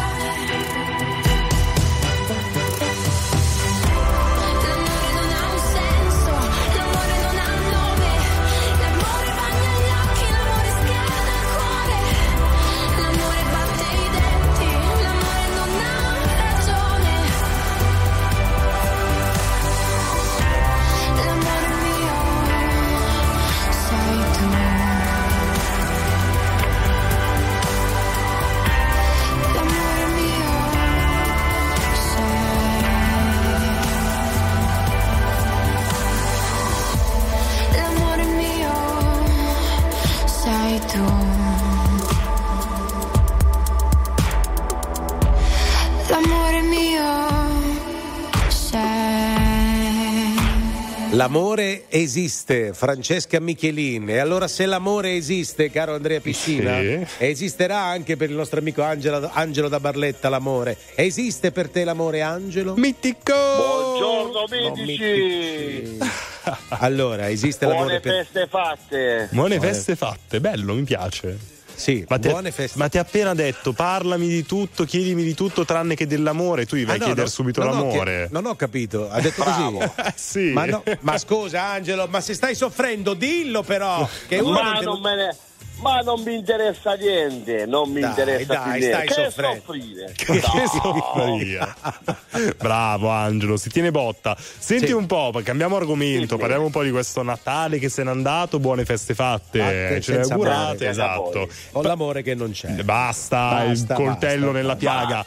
L'amore esiste, Francesca Michelin. E allora, se l'amore esiste, caro Andrea Piscina, sì, esisterà anche per il nostro amico Angelo da Barletta l'amore. Esiste per te l'amore, Angelo? Mitico! Buongiorno, mitici! No, allora, esiste l'amore per... Buone feste fatte! Buone feste fatte, bello, mi piace. Sì, ma ti ha appena detto parlami di tutto, chiedimi di tutto tranne che dell'amore, tu gli vai a chiedere subito l'amore. Non ho capito, ha detto così. Sì. Ma, no, ma scusa Angelo, ma se stai soffrendo dillo però che uno ma non mi interessa niente, non mi interessa niente. Stai soffrire. Che bravo Angelo, si tiene botta. Senti un po', cambiamo argomento, parliamo un po' di questo Natale che se n'è andato, buone feste fatte, ce le augurate, esatto. Con l'amore che non c'è. Basta, il coltello nella piaga.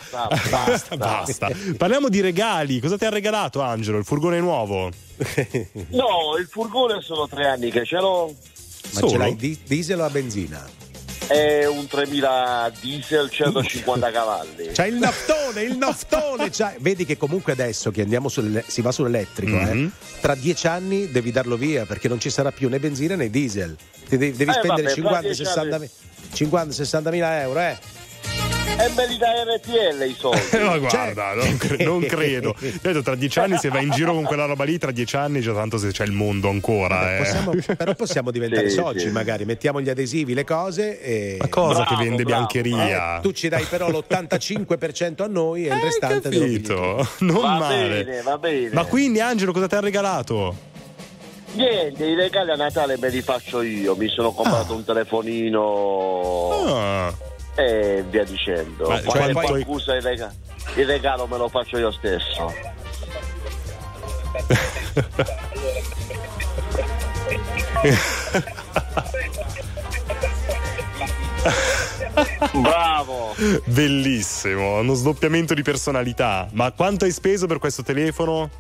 Basta. Parliamo di regali, cosa ti ha regalato Angelo? Il furgone nuovo? No, il furgone sono 3 anni che ce l'ho. Ma solo? Ce l'hai diesel o a benzina? È un 3000 diesel, 150 cavalli. C'hai il naftone, c'hai. Vedi che comunque adesso che andiamo si va sull'elettrico, tra 10 anni devi darlo via perché non ci sarà più né benzina né diesel. Ti devi spendere 50-60 mila euro, E me li dà RTL i soldi. Ma guarda, non credo. Detto, tra 10 anni, se vai in giro con quella roba lì, tra 10 anni, già tanto se c'è il mondo ancora. Vabbè, possiamo diventare soci, magari mettiamo gli adesivi, le cose. E... Ma cosa bravo, che vende biancheria? Tu ci dai però l'85% a noi e il restante. Capito? Non va male. Bene, va bene. Ma quindi, Angelo, cosa ti ha regalato? Niente, i regali a Natale me li faccio io. Mi sono comprato un telefonino e via dicendo. Ma cioè, qualcosa il regalo me lo faccio io stesso. Bravo, bellissimo, uno sdoppiamento di personalità. Ma quanto hai speso per questo telefono?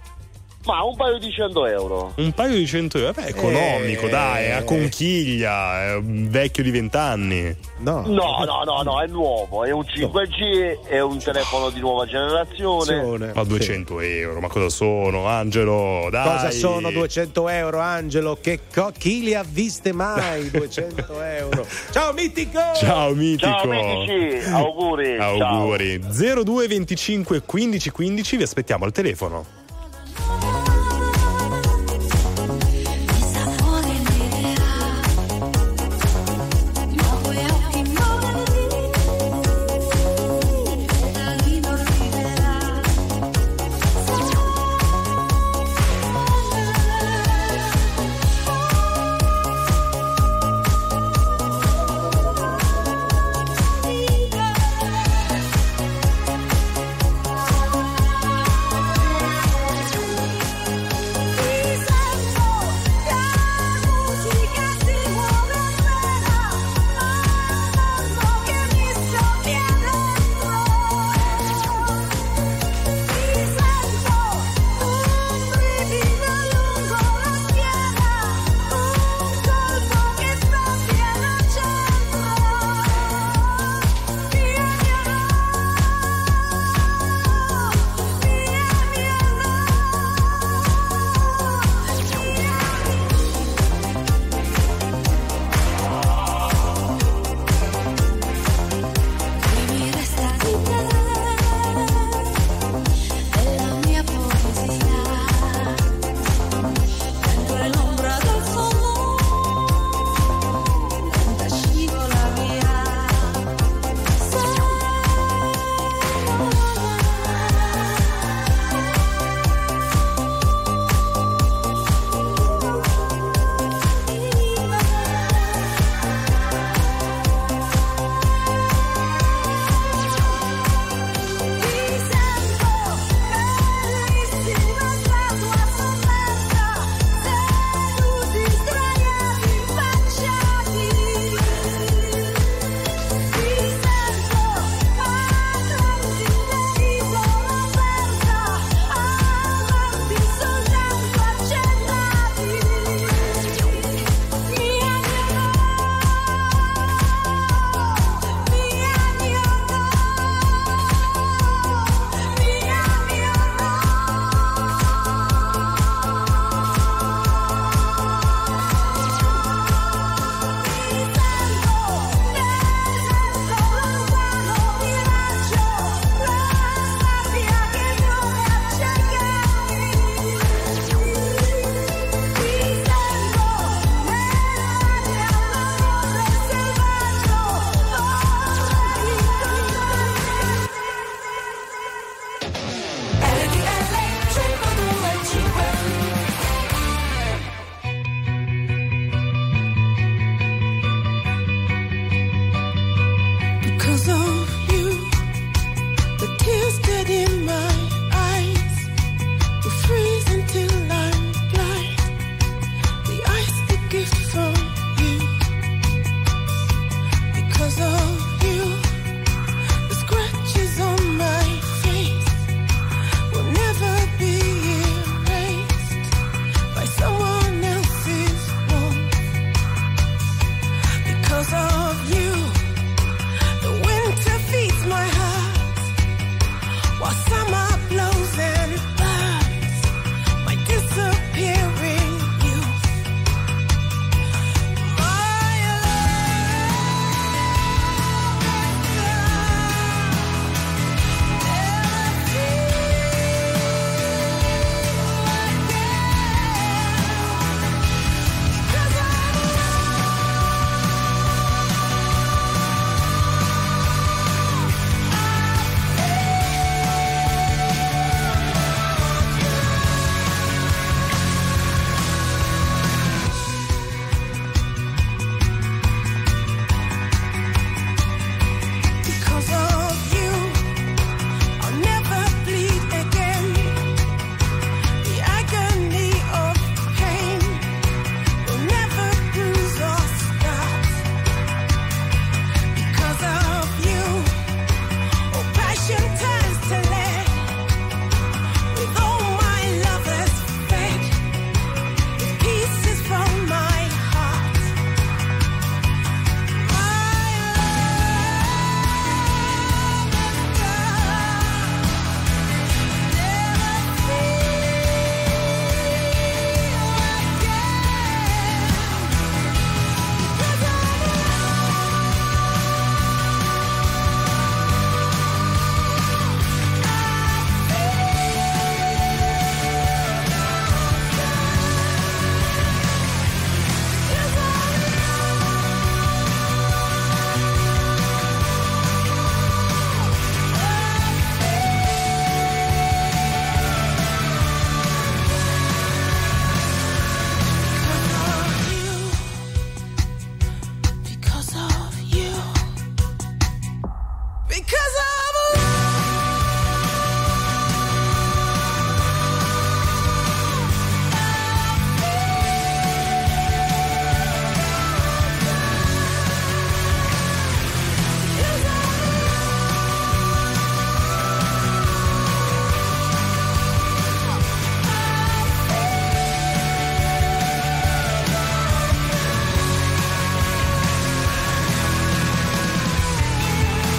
Ma un paio di €100. Un paio di €100? Vabbè, economico, dai, a conchiglia, è vecchio di 20 anni. No, è nuovo, è un 5G, è un telefono di nuova generazione. Ma €200, ma cosa sono, Angelo? Dai. Cosa sono €200, Angelo? Chi li ha viste mai €200? Ciao Mitico! Ciao Mitico! Ciao Mitici, auguri! Auguri! 02 25 15 15, vi aspettiamo al telefono.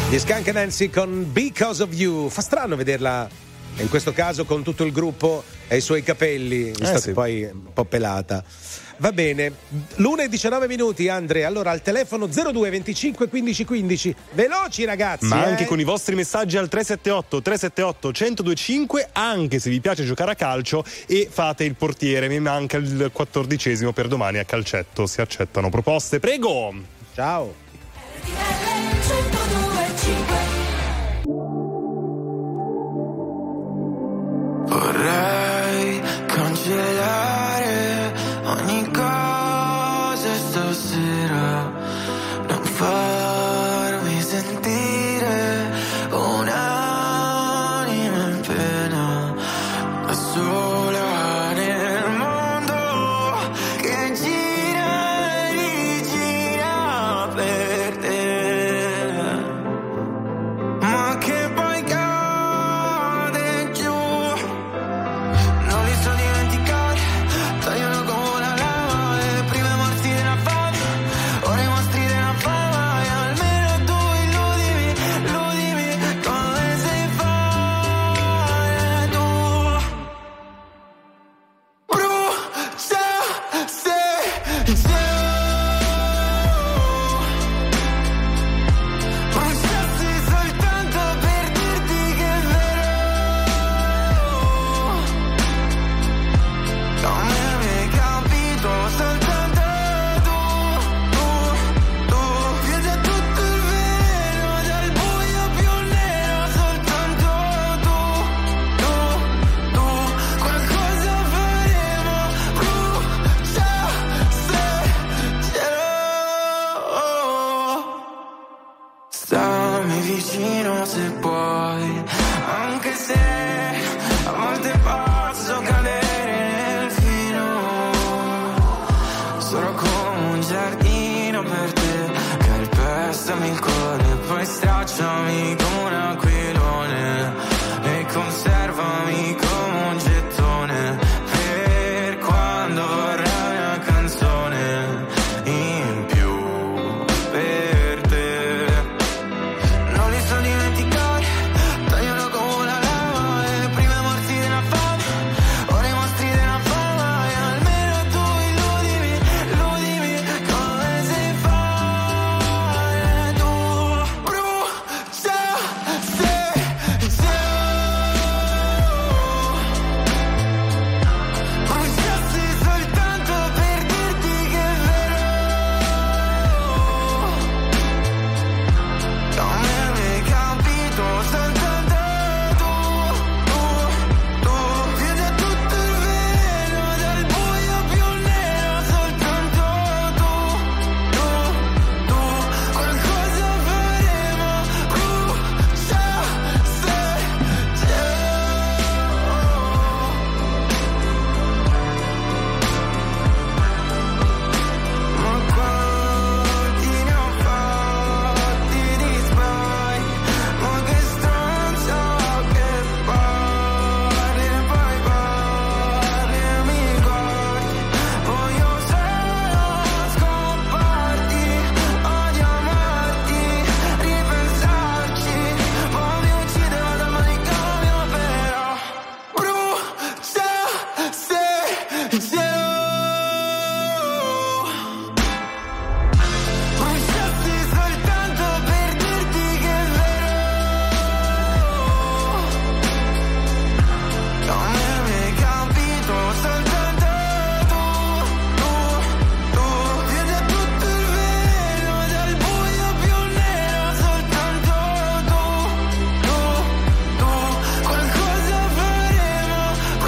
Gli Skunk Nancy con Because of You. Fa strano vederla in questo caso con tutto il gruppo e i suoi capelli, visto che poi è un po' pelata. Va bene, l'1:19, Andrea. Allora al telefono 02 25 15 15, veloci ragazzi, ma anche con i vostri messaggi al 378 378 1025, anche se vi piace giocare a calcio e fate il portiere. Mi manca il 14° per domani a calcetto, si accettano proposte, prego. Ciao. Vorrei cancellare ogni cosa stasera, non farmi sentire un'anima in pena, da sola nel mondo che gira e rigira per te, ma che poi cade giù. Non li so dimenticare, tagliano come una lama le prime morti della fama, ora i mostri della fama, e almeno tu illudimi, illudimi come sei fare tu. Brucia se c'è. Bruciassi soltanto per dirti che è vero, non mi hai capito, soltanto tu. Viaggia tutto il vero, dal buio più nero, soltanto tu. Qualcosa faremo, brucia se c'è. Stammi vicino se puoi, anche se a volte posso cadere nel filo, sono come un giardino per te, calpestami il cuore, poi stracciami come un aquilone e conservami come un gettone, per quando vorrai una canzone in più per te. Non li so dimenticare, tagliano come una lama le prime morti della fama, ora i mostri della fama, e almeno tu illudimi, illudimi come sei fare tu. Brucia se c'è. Bruciassi soltanto per dirti che è vero, non mi hai capito, soltanto tu. Viaggia tutto il vero, dal buio più nero, soltanto tu. Qualcosa faremo, brucia se c'è. Ma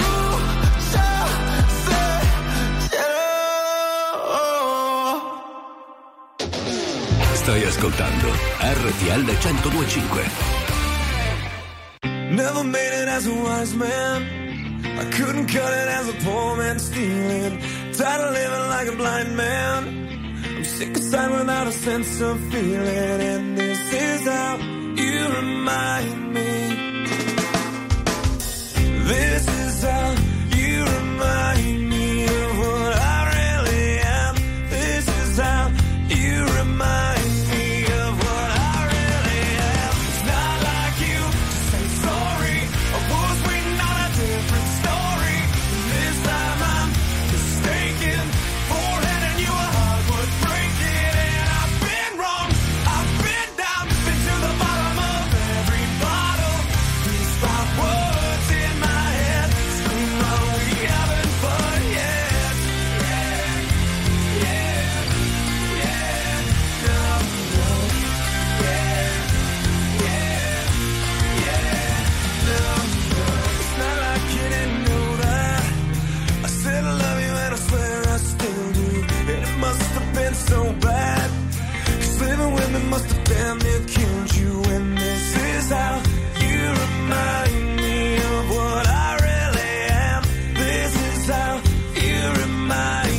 quanti ne ho fatti di sbagli, ma che stronzo che parli, poi parli e mi guardi, voglio solo scomparti, odio amarti, ripensarci, poi mi uccidevo dal manicomio, però brucia se c'è. Bruciassi soltanto per dirti che è vero, non mi hai capito, soltanto tu. Viaggia tutto il vero, dal buio più nero, soltanto tu. Qualcosa faremo, brucia se c'è. Stai ascoltando RTL 102.5. Never made it as a wise man, I couldn't cut it as a poor man stealing. Tired of living like a blind man, I'm sick of sight without a sense of feeling. And this is how you remind me, this is how you remind me of what I really am. This is how you remind me of what I really am. stand there, killed you, and this is how you remind me of what I really am. This is how you remind me.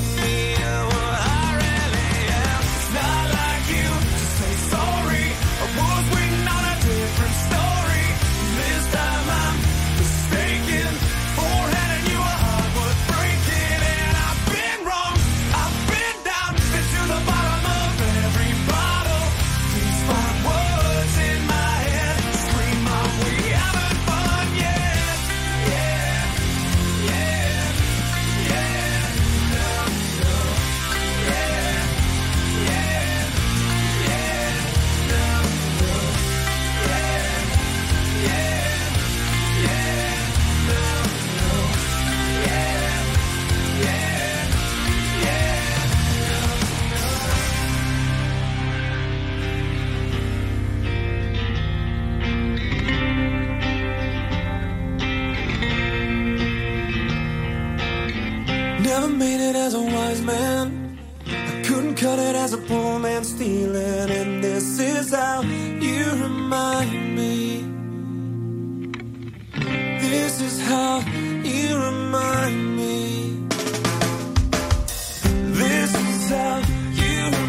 As a wise man, I couldn't cut it as a poor man stealing, and this is how you remind me. This is how you remind me. This is how you remind me.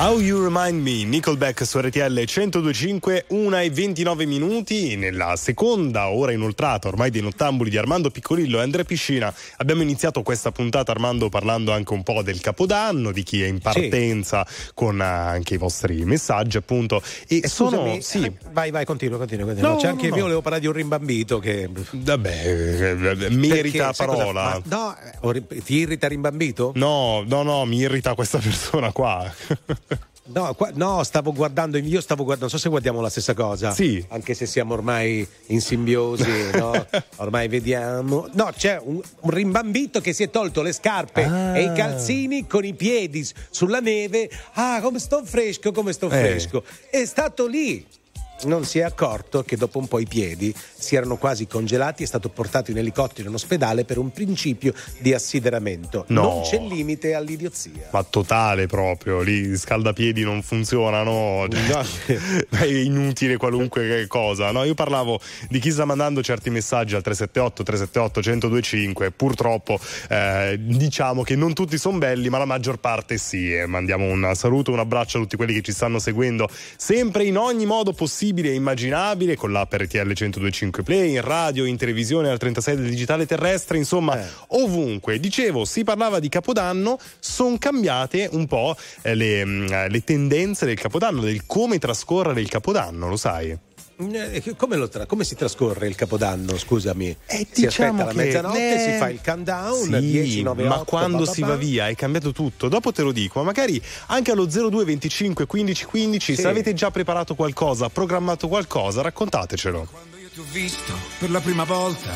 How You Remind Me, Nickelback su RTL 102.5, 1:29. Nella seconda ora inoltrata ormai dei nottambuli di Armando Piccolillo e Andrea Piscina. Abbiamo iniziato questa puntata, Armando, parlando anche un po' del Capodanno, di chi è in partenza, sì, con anche i vostri messaggi, appunto. E scusami, sono... Sì. Vai, continua. No, c'è anche io volevo parlare di un rimbambito che... Vabbè, merita parola. No, ti irrita rimbambito? No, mi irrita questa persona qua. No, stavo guardando, non so se guardiamo la stessa cosa, sì, anche se siamo ormai in simbiosi, no? Ormai vediamo. No, c'è un rimbambito che si è tolto le scarpe e i calzini con i piedi sulla neve. Ah, come sto fresco. È stato lì. Non si è accorto che dopo un po' i piedi si erano quasi congelati. È stato portato in elicottero in ospedale per un principio di assideramento. No. Non c'è limite all'idiozia. Ma totale proprio, lì scaldapiedi non funzionano, no. È inutile qualunque cosa. No, io parlavo di chi sta mandando certi messaggi al 378-378-1025. Purtroppo diciamo che non tutti sono belli, ma la maggior parte sì. Mandiamo un saluto, un abbraccio a tutti quelli che ci stanno seguendo sempre in ogni modo possibile e immaginabile, con l'app RTL 102.5 Play, in radio, in televisione, al 36 del digitale terrestre, insomma ovunque. Dicevo, si parlava di Capodanno, sono cambiate un po' le tendenze del Capodanno, del come trascorrere il Capodanno, lo sai? Come si trascorre il Capodanno, scusami? Diciamo si aspetta la mezzanotte, si fa il countdown, sì, 10, 9, ma 8, quando si va via è cambiato tutto. Dopo te lo dico, ma magari anche allo 02 25 15 15, sì, se avete già preparato qualcosa, programmato qualcosa, raccontatecelo. Quando io ti ho visto per la prima volta,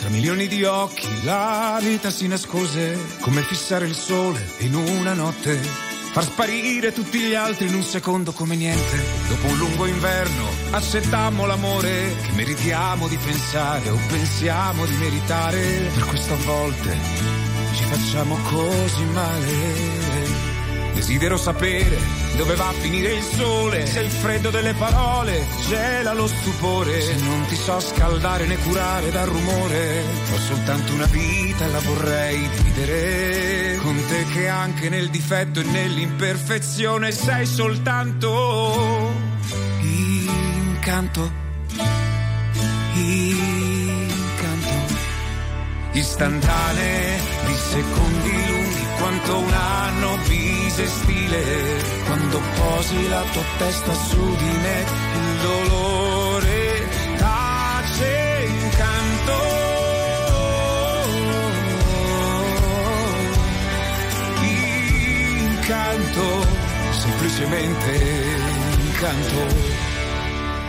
tra milioni di occhi la vita si nascose, come fissare il sole in una notte, far sparire tutti gli altri in un secondo come niente. Dopo un lungo inverno accettammo l'amore che meritiamo di pensare o pensiamo di meritare. Per questo a volte ci facciamo così male. Desidero sapere dove va a finire il sole, se il freddo delle parole gela lo stupore, se non ti so scaldare né curare dal rumore. Ho soltanto una vita e la vorrei dividere con te, che anche nel difetto e nell'imperfezione sei soltanto incanto, istantanee di secondi lunghi quanto un anno vivo. divise stile, quando posi la tua testa su di me, il dolore tace incanto. Incanto, semplicemente incanto.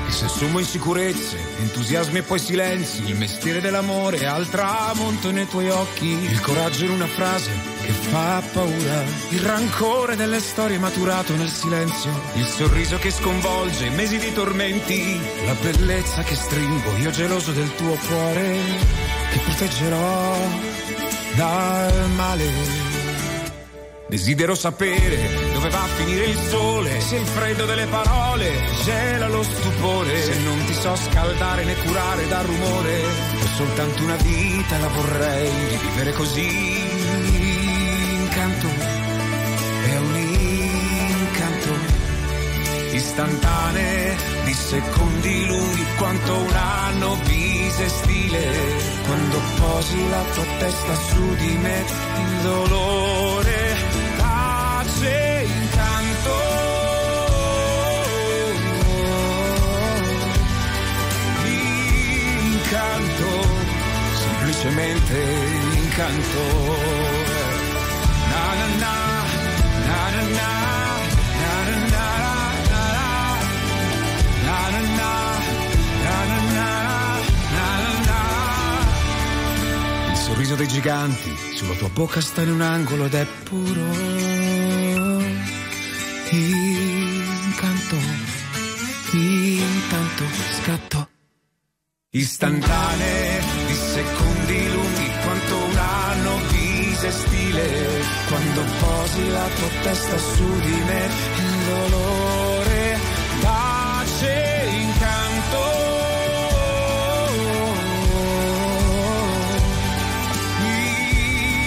Se assumo insicurezze, entusiasmi e poi silenzi, il mestiere dell'amore è al tramonto nei tuoi occhi, il coraggio in una frase che fa paura, il rancore delle storie maturato nel silenzio, il sorriso che sconvolge mesi di tormenti, la bellezza che stringo io geloso del tuo cuore, che proteggerò dal male. Desidero sapere dove va a finire il sole, se il freddo delle parole gela lo stupore, se non ti so scaldare né curare dal rumore, ho soltanto una vita, la vorrei vivere così. Incanto, è un incanto, istantanee di secondi lunghi quanto un anno bisestile, quando posi la tua testa su di me, il dolore tace incanto, incanto, semplicemente incanto. Na na na, na na na, na na na, na na na. Il sorriso dei giganti sulla tua bocca sta in un angolo ed è puro incanto, intanto scatto. Istantanee di secondi lunghi quanto un anno bisestile, quando posi la tua testa su di me, il dolore tace incanto.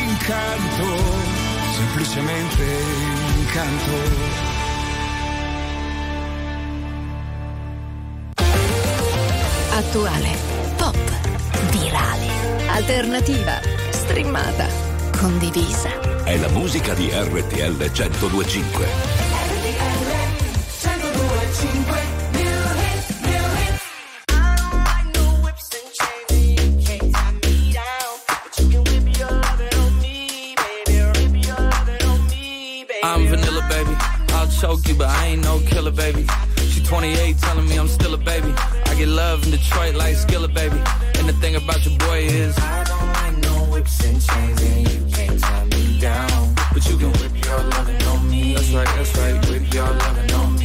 Incanto, semplicemente incanto. Attuale, pop, virale, alternativa, streamata, condivisa. È la musica di RTL 102.5. RTL 102.5. Choke you, but I ain't no killer, baby. She 28, telling me I'm still a baby. I get love in Detroit like Skillet, baby. And the thing about your boy is I don't like no whips and chains, and you can't tie me down. But you can whip your lovin' on me. That's right, that's right. Whip your lovin' on me.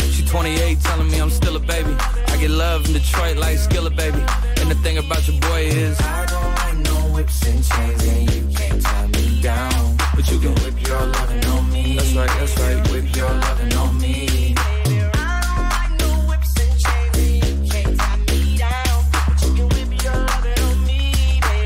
She 28, telling me I'm still a baby. I get love in Detroit like Skillet, baby. And the thing about your boy is I don't like no whips and chains, and you can't tie me down. But you can whip your lovin' on me. That's right, that's right. Whip your lovin' on me. I don't like no whips and chains, and you can't tie me down. But you can whip your lovin' on me,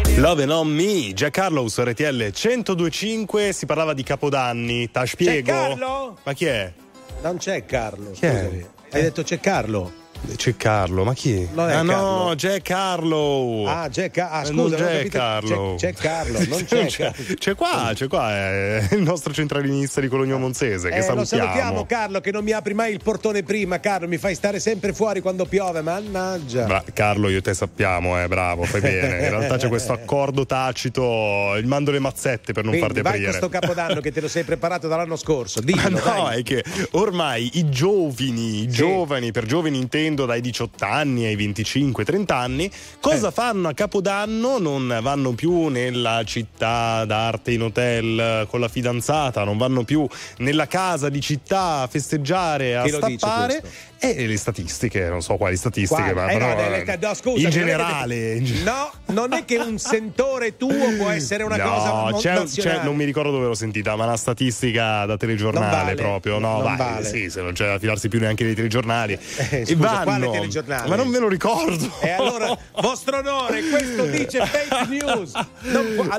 baby. Lovin' on me. Giancarlo su RTL 102.5. Si parlava di Capodanni. T'ha spiego. Ma chi è? Non c'è Carlo, scusami. Hai detto c'è Carlo. C'è Carlo, ma chi? Non è Carlo. No, c'è Carlo. Ah, c'è scusa, non c'è Carlo. C'è Carlo, non c'è. C'è qua il nostro centralinista di Cologno Monzese che salutiamo. Lo salutiamo Carlo, che non mi apri mai il portone prima, Carlo, mi fai stare sempre fuori quando piove, mannaggia. Carlo, io e te sappiamo, bravo, fai bene. In realtà c'è questo accordo tacito, il mando le mazzette per non farti aprire. Ma questo Capodanno che te lo sei preparato dall'anno scorso, dillo. No, dai. È che ormai i giovani, per giovani intendo dai 18 anni ai 25-30 anni, cosa fanno a Capodanno? Non vanno più nella città d'arte in hotel con la fidanzata, non vanno più nella casa di città a festeggiare, a stappare. E le statistiche, non so quali statistiche, ma no, scusa, in generale. No, non è che un sentore tuo può essere una cosa. No, non mi ricordo dove l'ho sentita, ma una statistica da telegiornale proprio. No, vale. Sì, se non c'è da fidarsi più neanche dei telegiornali. E vanno, quale telegiornale? Ma non me lo ricordo. E allora, vostro onore, questo dice fake news.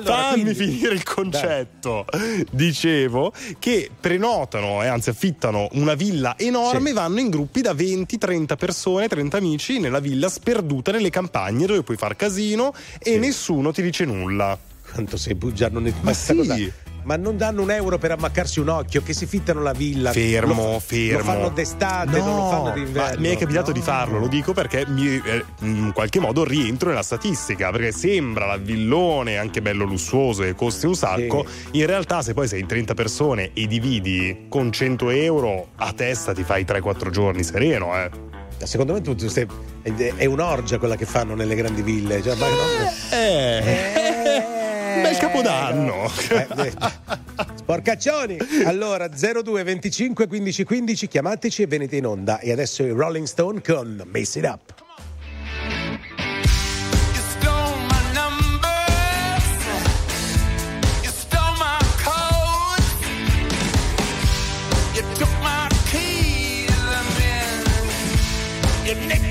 Fammi finire il concetto. Dai. Dicevo che prenotano e anzi affittano una villa enorme, vanno in gruppi da 20-30 persone, 30 amici nella villa sperduta nelle campagne dove puoi far casino e nessuno ti dice nulla. Quanto sei bugiardo, ma sì. Cosa? Ma non danno un euro per ammaccarsi un occhio, che si fittano la villa. Fermo. Lo fanno d'estate, non lo fanno d'inverno. Mi è capitato di farlo, lo dico perché in qualche modo rientro nella statistica, perché sembra la villone anche bello lussuoso e costi un sacco. Sì. In realtà se poi sei in 30 persone e dividi con 100 euro a testa ti fai 3-4 giorni sereno, Secondo me tu sei, è un'orgia quella che fanno nelle grandi ville. Cioè, bel Capodanno. Sporcaccioni. Allora 02 25 15 15 chiamateci e venite in onda. E adesso i Rolling Stone con Mess It Up. Leave me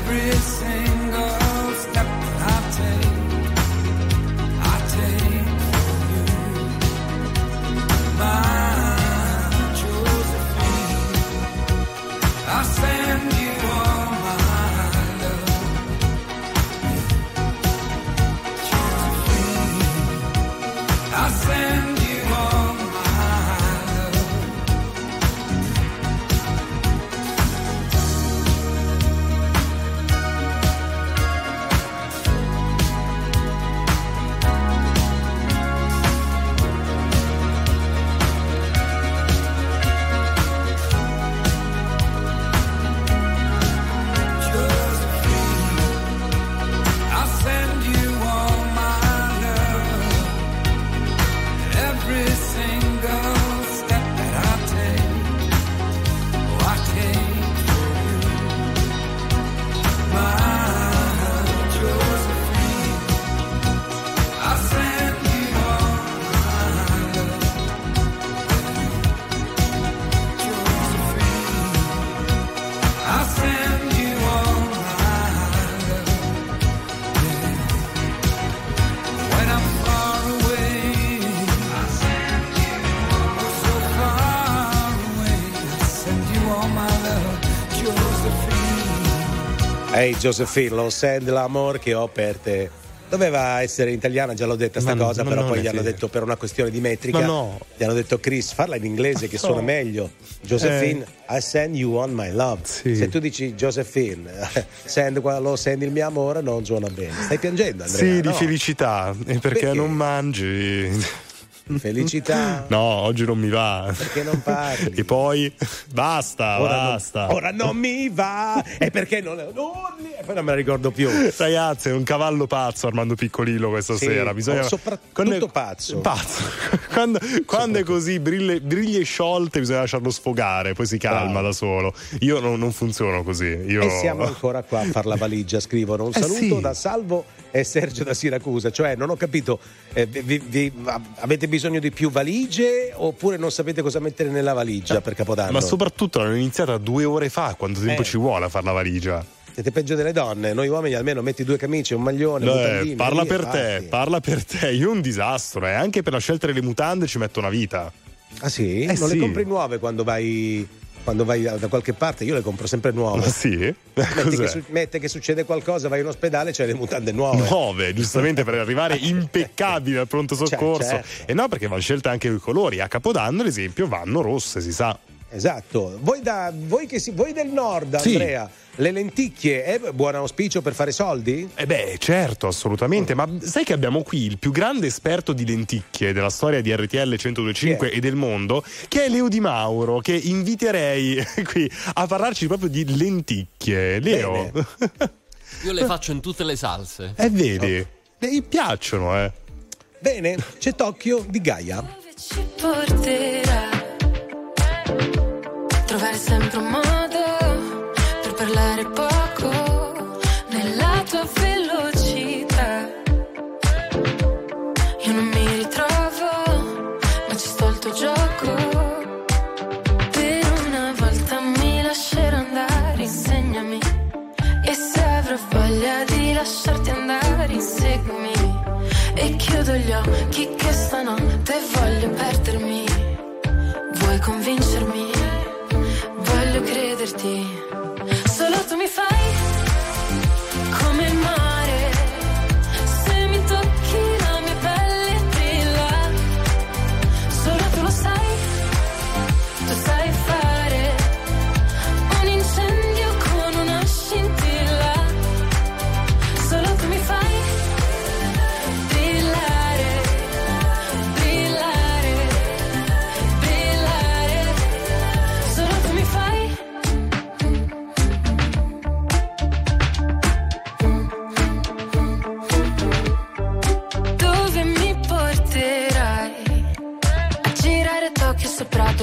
every single step I take for you, my Josephine. I send you all my love, Josephine. I send. Ehi, hey Josephine, lo send l'amor che ho per te. Doveva essere in italiana, già l'ho detta sta cosa, però poi gli hanno detto per una questione di metrica. Gli hanno detto Chris, farla in inglese che suona meglio. Josephine, I send you on my love. Sì. Se tu dici Josephine, send lo send il mio amore, non suona bene. Stai piangendo, Andrea? Sì, no. Di felicità, perché non mangi. Felicità. No, oggi non mi va. Perché non parli? E poi basta, ora non mi va. E perché non urli? E poi non me la ricordo più. Ragazzi, è un cavallo pazzo Armando Piccolillo questa sera. Bisogna soprattutto pazzo. Quando è così briglie sciolte bisogna lasciarlo sfogare, poi si calma da solo. Io non funziono così. E siamo ancora qua a far la valigia, scrivono. Un saluto da Salvo e Sergio da Siracusa. Cioè, non ho capito, avete bisogno di più valigie oppure non sapete cosa mettere nella valigia per Capodanno? Ma soprattutto l'hanno iniziata 2 ore fa, quanto tempo ci vuole a fare la valigia? Siete peggio delle donne, noi uomini almeno metti 2 camicie, un maglione, mutandine, parla per te, io un disastro, anche per la scelta delle mutande ci metto una vita. Ah sì? Non le compri nuove quando vai da qualche parte? Io le compro sempre nuove. Ma sì? Mette che succede qualcosa, vai in ospedale, c'hai le mutande nuove giustamente per arrivare impeccabili al pronto soccorso. Certo. E no, perché vanno scelte anche i colori. A Capodanno ad esempio vanno rosse, si sa. Esatto. Voi del nord, Andrea, le lenticchie è buon auspicio per fare soldi? Certo, assolutamente. Ma sai che abbiamo qui il più grande esperto di lenticchie della storia di RTL 102.5 e del mondo, che è Leo Di Mauro, che inviterei qui a parlarci proprio di lenticchie. Leo. Io le faccio in tutte le salse. Vedi, le piacciono, Bene, c'è Tokyo di Gaia. Dove ci porterà? Trovare sempre un modo per parlare poco nella tua velocità. Io non mi ritrovo, ma ci sto al tuo gioco. Per una volta mi lascerò andare, insegnami. E se avrò voglia di lasciarti andare, inseguimi. E chiudo gli occhi che stanotte voglio perdermi. Vuoi convincermi? Voglio crederti, solo tu mi fai come il mare, se mi tocchi la mia pelle brilla, solo tu lo sai, tu sai fare un incendio con una scintilla, solo tu mi fai brillare, brillare, brillare, solo tu mi fai. Che ho soprato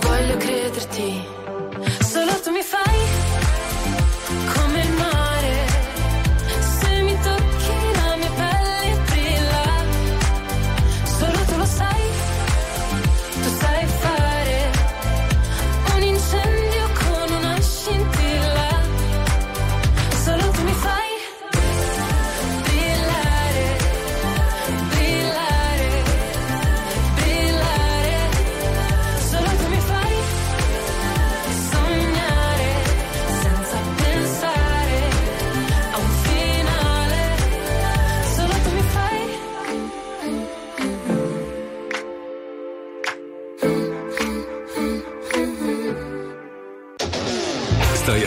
Voglio crederti. Solo tu mi fai come il mare, se mi tocchi la mia pelle brilla. Solo tu lo sai, tu sai fare un incendio con una scintilla. Solo tu mi fai brillare, brillare, brillare. Solo tu mi fai sognare senza pensare a un finale. Solo tu mi fai. Stai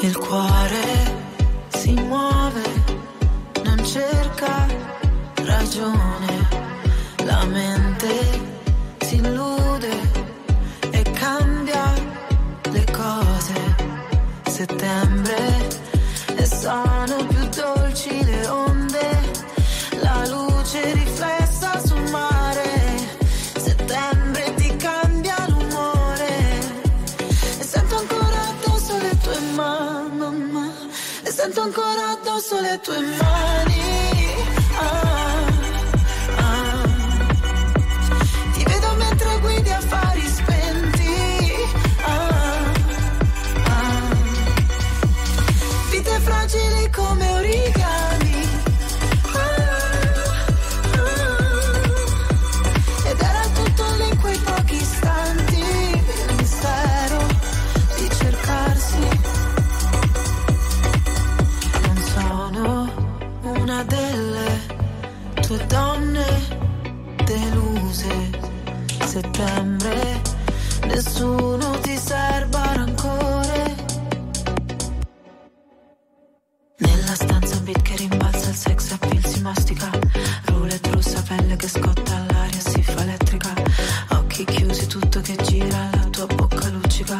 Il cuore si muove, non cerca ragione, la mente si illude e cambia le cose. Settembre e sono più dolci le onde, la luce riflessa sul mare. Settembre ti cambia l'umore e sento ancora addosso le tue mani. Sento ancora addosso le tue mani, ah, ah. Ti vedo mentre guidi affari spenti, ah, ah. Vite fragili come origami, ah, ah. Ed era tutto lì in quei pochi istanti, il mistero di cercarsi. Una delle tue donne deluse, settembre, nessuno ti serba rancore. Nella stanza un beat che rimbalza, il sex appeal si mastica, roulette russa, pelle che scotta, l'aria si fa elettrica, occhi chiusi, tutto che gira, la tua bocca luccica,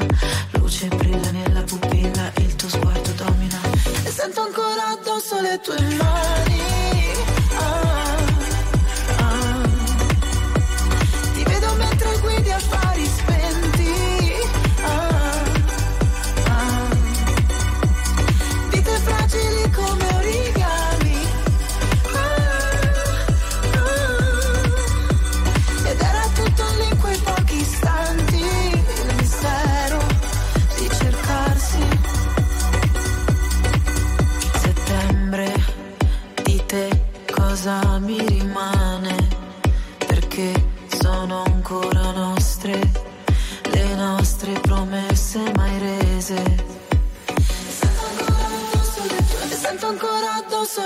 luce brilla nella pupilla, il tuo sguardo domina, e sento ancora addosso le tue mani, ah, ah. Ti vedo mentre guidi affari spenti, ah, ah. Vite fragili come origami, ah, ah. Ed era tutto lì in quei pochi istanti, il mistero di cercarsi. Cosa mi rimane, perché sono ancora nostre le nostre promesse mai rese. Sento ancora addosso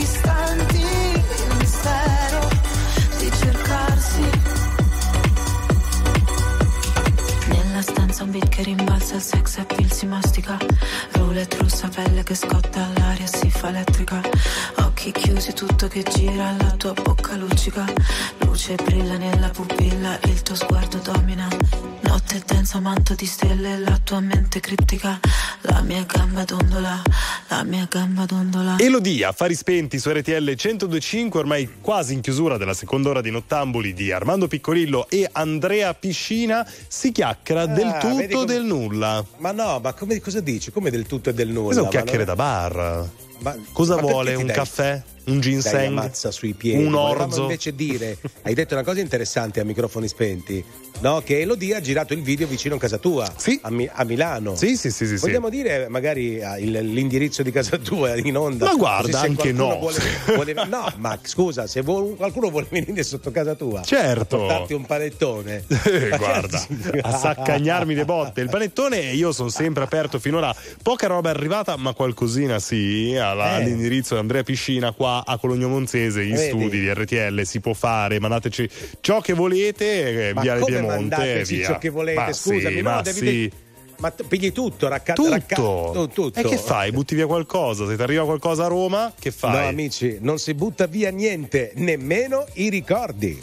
Istanti, il mistero di cercarsi. Nella stanza un beat che rimbalza, il sex appeal si mastica, roulette russa, pelle che scotta, l'aria si fa elettrica, occhi chiusi, tutto che gira, la tua bocca luccica, luce brilla nella pupilla, il tuo sguardo domina, notte densa, manto di stelle, la tua mente criptica, la mia gamba dondola, la mia gamba dondola. Elodia, affari spenti su RTL 102.5, ormai quasi in chiusura della seconda ora di Nottambuli di Armando Piccolillo e Andrea Piscina. Si chiacchiera del tutto come... del nulla. Ma no, ma come, cosa dici? Come del tutto e del nulla? Sono chiacchiere da bar. Ma cosa vuole? Un caffè? un ginseng, ammazza sui piedi, un orzo. Invece dire, hai detto una cosa interessante a microfoni spenti, no? Che Elodie ha girato il video vicino a casa tua, sì, a Milano. Sì. Vogliamo dire magari l'indirizzo di casa tua in onda? Ma guarda, anche no. No, ma scusa, se qualcuno vuole venire sotto casa tua, certo, a portarti un panettone, guarda, a saccagnarmi le botte. Il panettone io sono sempre aperto finora. Poca roba è arrivata, ma qualcosina sì, all'indirizzo di Andrea Piscina qua a Cologno Monzese, gli studi di RTL, si può fare, mandateci ciò che volete, via il Piemonte, via. Ciò che volete, ma scusami, sì, no, ma devi ma pigli tutto, tutto. E che fai? Butti via qualcosa? Se ti arriva qualcosa a Roma, che fai? No, amici, non si butta via niente, nemmeno i ricordi.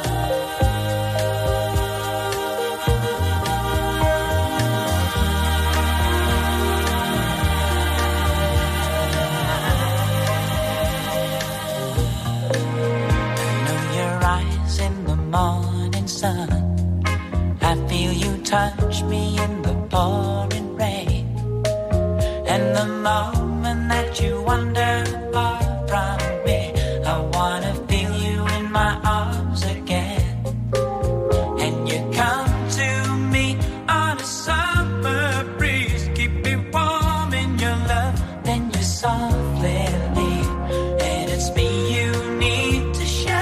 Morning sun, I feel you touch me in the pouring rain, and the moment that you wander far from me, I wanna feel you in my arms again, and you come to me on a summer breeze, keep me warm in your love, then you softly leave, and it's me you need to share.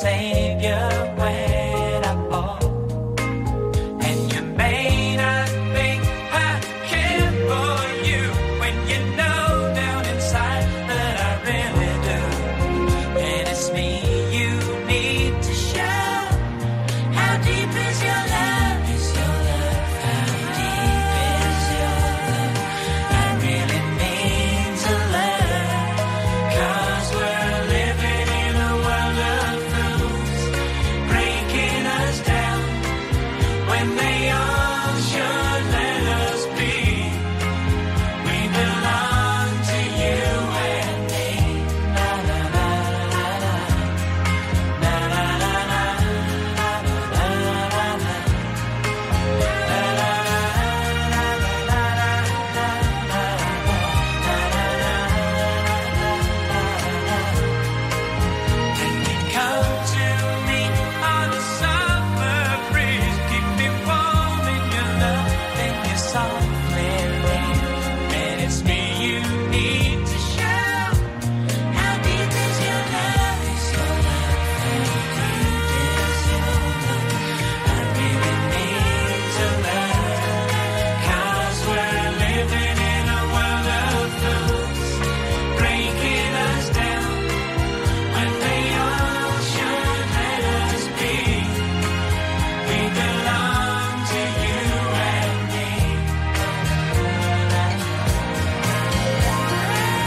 Savior, when I fall, and you may not think I care for you, when you know down inside that I really do, and it's me you need to show. How deep is your love? Is your love? How deep is your love? I really mean to learn, 'cause we're living in a world of when they all should let us be, we belong to you and me. Na na na na na, na na na na, na na na na, na na na na na na. When you come to me on a summer breeze, keep me warm in your love, then you softly leave, and it's me you need to show. How deep is your love? Is your love? How deep is your love? I really need to learn, 'cause we're living in a world of fools, breaking us down, when they all should let us be. We belong to you and me.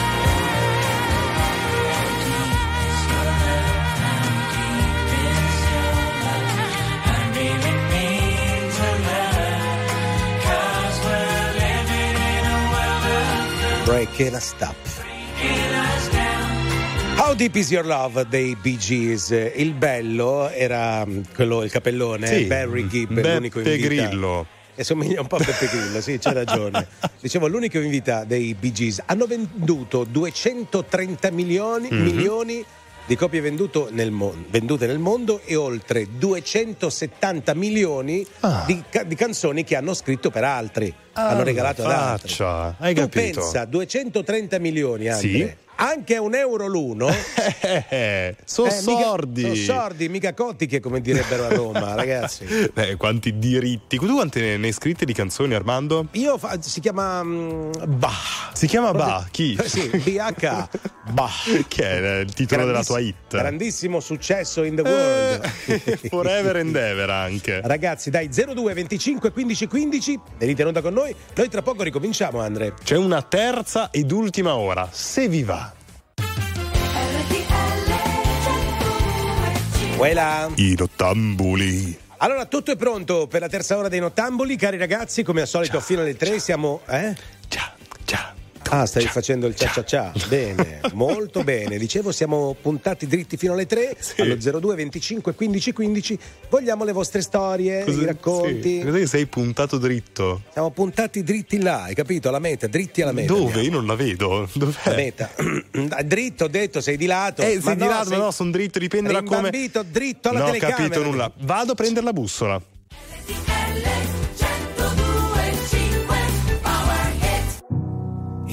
How deep is your love? How deep is your love? I really mean to learn, 'cause we're living in a world of fools, Break it a stop. breaking us down. How Deep Is Your Love dei Bee Gees. Il bello era quello, il capellone, Barry Gibb, l'unico in vita. Grillo. E somiglia un po' a Beppe Grillo, sì, c'è ragione. Dicevo, l'unico in vita dei Bee Gees. Hanno venduto 230 milioni di copie vendute nel mondo e oltre 270 milioni di canzoni che hanno scritto per altri. Hanno regalato ad altri. Hai Tu capito? pensa, 230 milioni, Andre, anche un euro l'uno sono sordi, mica, sono sordi, mica cotiche, come direbbero a Roma. Ragazzi, quanti diritti. Tu quante ne hai scritte di canzoni, Armando? Io si chiama Bah. Si chiama Bah? Chi? Sì, BH Bah, che è il titolo della tua hit, grandissimo successo in the world, forever and ever anche. Ragazzi, dai, 02 25 15 15, venite in onda con noi, noi tra poco ricominciamo. Andre, c'è una terza ed ultima ora, se vi va. Quella. I Nottambuli. Allora, tutto è pronto per la terza ora dei Nottambuli, cari ragazzi, come al solito ciao, fino alle 3 ciao. Siamo ciao. Ah, stai facendo il cia. Bene, molto bene. Dicevo, siamo puntati dritti fino alle 3, sì. Allo 02 25 15 15. Vogliamo le vostre storie, i racconti. Sì. Cos'è che sei puntato dritto? Siamo puntati dritti là, hai capito? Alla meta, dritti alla meta. Dove? Andiamo. Io non la vedo. Dov'è? La meta. Dritto, ho detto, sei di lato. Sei di lato, no, sono dritto, dipende da come. Dritto alla telecamera. Non ho capito nulla. Vado a prendere la bussola.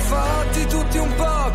Fatti tutti un po'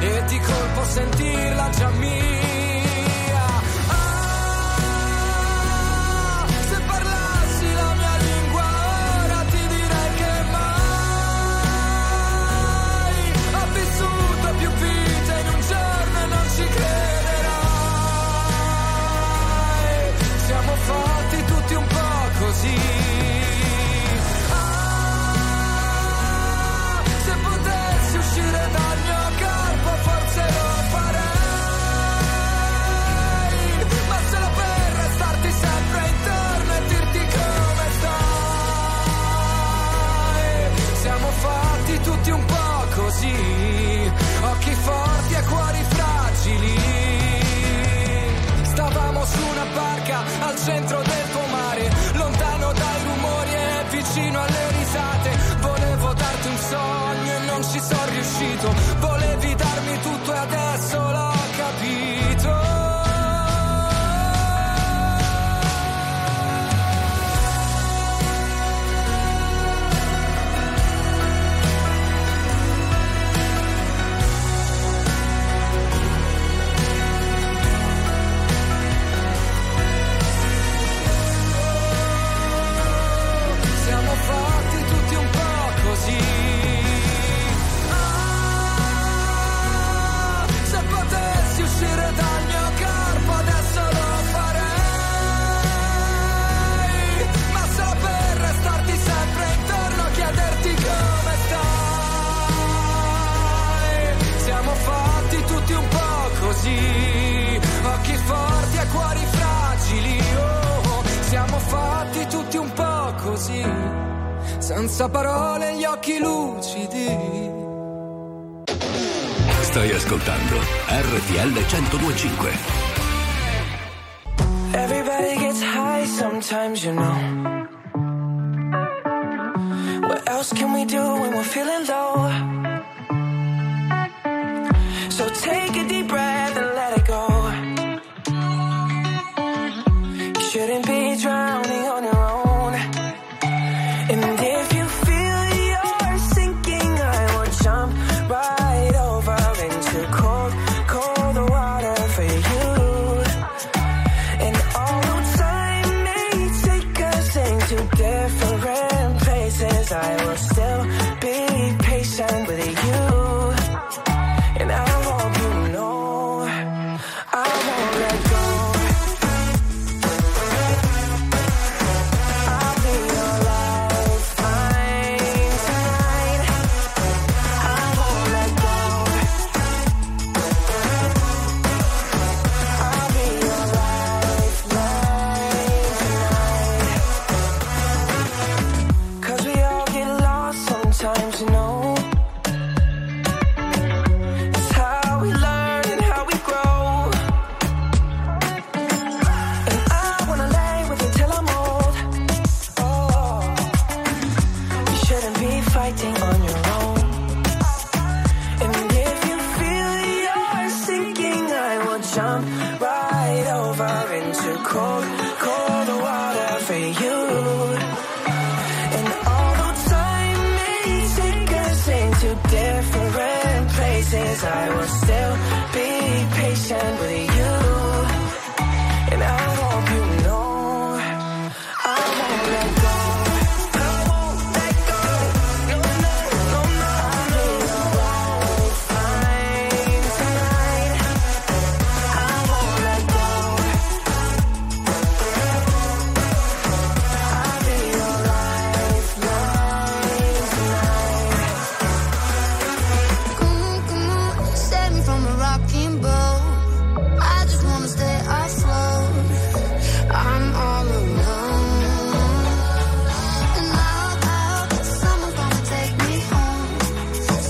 e di colpo sentirla già mia. Ah, se parlassi la mia lingua ora ti direi che mai ho vissuto più vite in un giorno e non ci crederai. Siamo fatti tutti un po' così. Tutti un po' così, occhi forti e cuori fragili. Stavamo su una barca al centro del comare, lontano dai rumori e vicino alle risate. Volevo darti un sogno e non ci sono riuscito, volevi darmi tutto e adesso l'ho capito. Occhi forti e cuori fragili, oh, siamo fatti tutti un po' così, senza parole, gli occhi lucidi. Stai ascoltando RTL 102.5. Everybody gets high sometimes, you know. What else can we do when we're feeling low? So take a deep breath and let it go. You shouldn't be drowning on your own. And if you feel you're sinking, I will jump right over into cold, cold water. for you. And although time may take us into different places, I will still be patient with you. And I hope you know I won't let go. I won't let go. No, no, no, no. I know I won't find tonight. I won't let go. I'll be your lifeline tonight. Come on, come on, save me from a rocking boat. I just wanna stay afloat. I'm all alone, and I hope that someone's gonna take me home.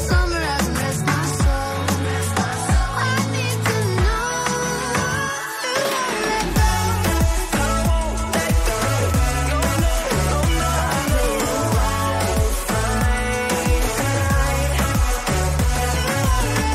Somewhere I can rest my soul. I need to know you won't let go. I won't let go. No, no, no, no. I know I'll find tonight. You won't let go. I'll be your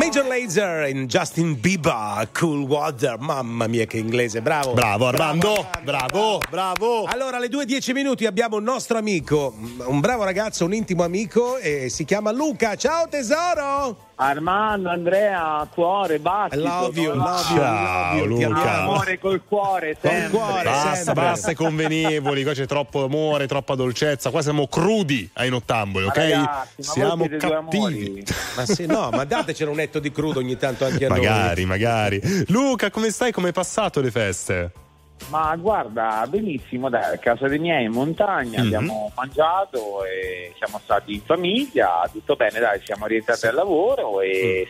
Major Lazer e Justin Bieber, Cool Water, mamma mia che inglese, bravo. Bravo Armando, bravo, bravo. Allora, alle 2:10 abbiamo un nostro amico, un bravo ragazzo, un intimo amico, e si chiama Luca. Ciao tesoro! Armando, Andrea, cuore, battito. Love you, love you, Ciao, love you. Ti Luca. amo. Amore col cuore, sempre. Col cuore, basta, sempre. Basta i convenevoli, qua c'è troppo amore, troppa dolcezza, qua siamo crudi ai nottamboli, ok? Ragazzi, ma siamo cattivi. Ma se no, ma datecelo un etto di crudo ogni tanto anche a magari, noi. Magari, magari. Luca, come stai? Come è passato le feste? Ma guarda, benissimo, dai, a casa dei miei in montagna, abbiamo mangiato e siamo stati in famiglia, tutto bene, dai, siamo rientrati al lavoro e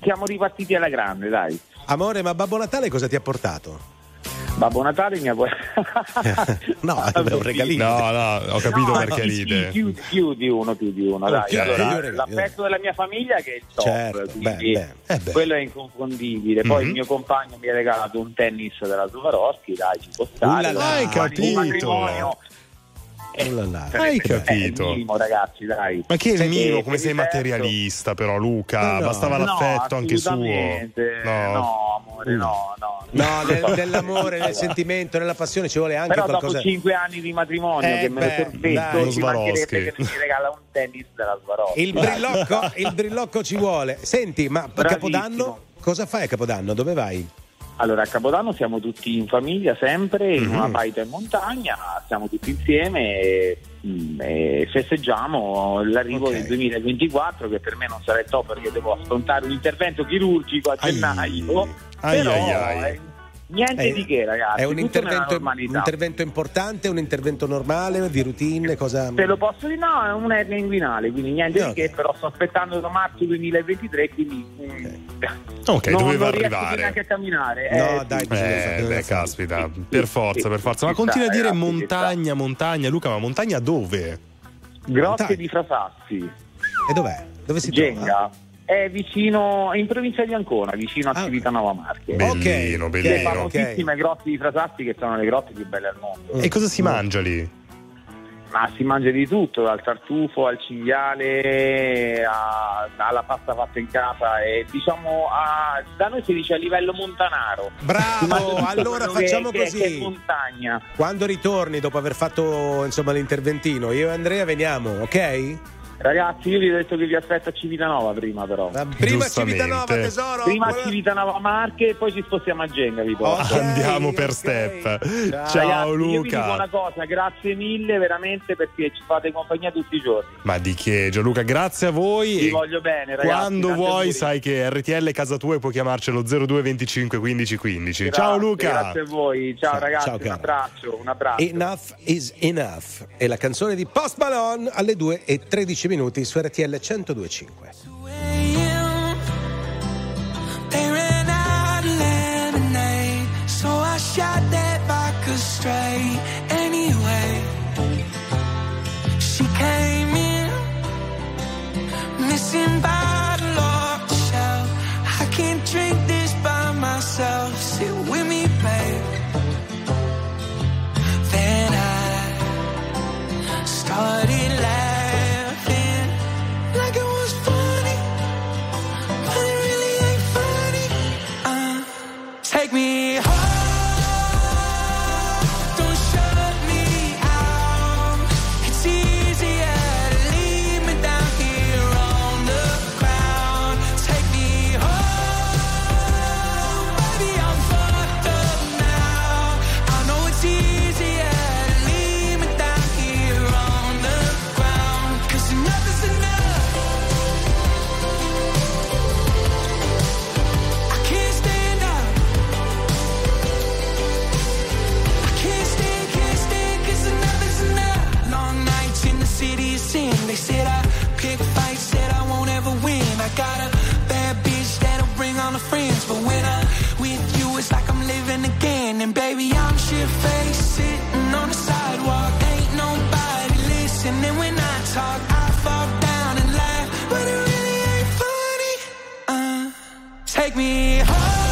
siamo ripartiti alla grande, dai. Amore, ma Babbo Natale cosa ti ha portato? Babbo Natale mi ha no, è un regalino. No, no, ho capito, no, perché ride. Più di uno, dai. Okay. Allora, l'affetto della mia famiglia che è il top, certo, quindi beh. Quello è inconfondibile. Poi il mio compagno mi ha regalato un tennis della Swarovski, dai, ci può stare. L'hai capito? Hai capito? Il minimo, ragazzi, dai. Ma che è il minimo? Come sei materialista, però, Luca? No. Bastava l'affetto, no, anche suo. No, amore, no. Nell'amore, nel sentimento, nella passione ci vuole anche però qualcosa. Però dopo 5 anni di matrimonio che me lo sorbetto, ci mancherebbe che mi regala un tennis della Swarovski. Il brillocco ci vuole. Senti, ma Capodanno, cosa fai a Capodanno? Dove vai? Allora, a Capodanno siamo tutti in famiglia, sempre in una paita in montagna, siamo tutti insieme e festeggiamo l'arrivo del 2024, che per me non sarà il top perché devo affrontare un intervento chirurgico a gennaio. Niente di che, ragazzi. È un intervento importante, un intervento normale, di routine, cosa? Te lo posso dire, no, è un'ernia inguinale, quindi niente di che, però sto aspettando da marzo 2023, quindi doveva arrivare. Neanche a camminare. Caspita, per forza. Ma continua a dire montagna, Luca, ma montagna dove? Grotte di Frasassi. E dov'è? Dove si trova? È vicino, in provincia di Ancona, vicino a Civitanova Marche. Bellino, bellino. Le famosissime grotte di Frasassi, che sono le grotte più belle al mondo. E cosa si mangia lì? Ma si mangia di tutto, dal tartufo al cinghiale, alla pasta fatta in casa, e diciamo da noi si dice a livello montanaro. Bravo, allora facciamo così. Che montagna. Quando ritorni, dopo aver fatto l'interventino, io e Andrea veniamo, ok? Ragazzi, io vi ho detto che vi aspetto a Civitanova prima, però. Prima Civitanova, tesoro. Prima Civitanova Marche e poi ci spostiamo a Genga, vi posso. Andiamo per step. Ciao, ragazzi, Luca. Io vi dico una cosa, grazie mille veramente, perché ci fate compagnia tutti i giorni. Ma di che, Gianluca, grazie a voi. Vi voglio bene, ragazzi. Quando vuoi, sai che RTL è casa tua e puoi chiamarcelo 02 25 15 15. Ciao Luca. Grazie a voi. Ciao ragazzi, ciao, un abbraccio. Enough is enough è la canzone di Post Malone, alle 2:13 minuti su RTL 102.5. Started laughing. sin. They said I pick fights, said I won't ever win. I got a bad bitch that'll bring on the friends, but when I'm with you it's like I'm living again. And baby, I'm shit-faced, sitting on the sidewalk, ain't nobody listening when I talk. I fall down and laugh, but it really ain't funny. Take me home.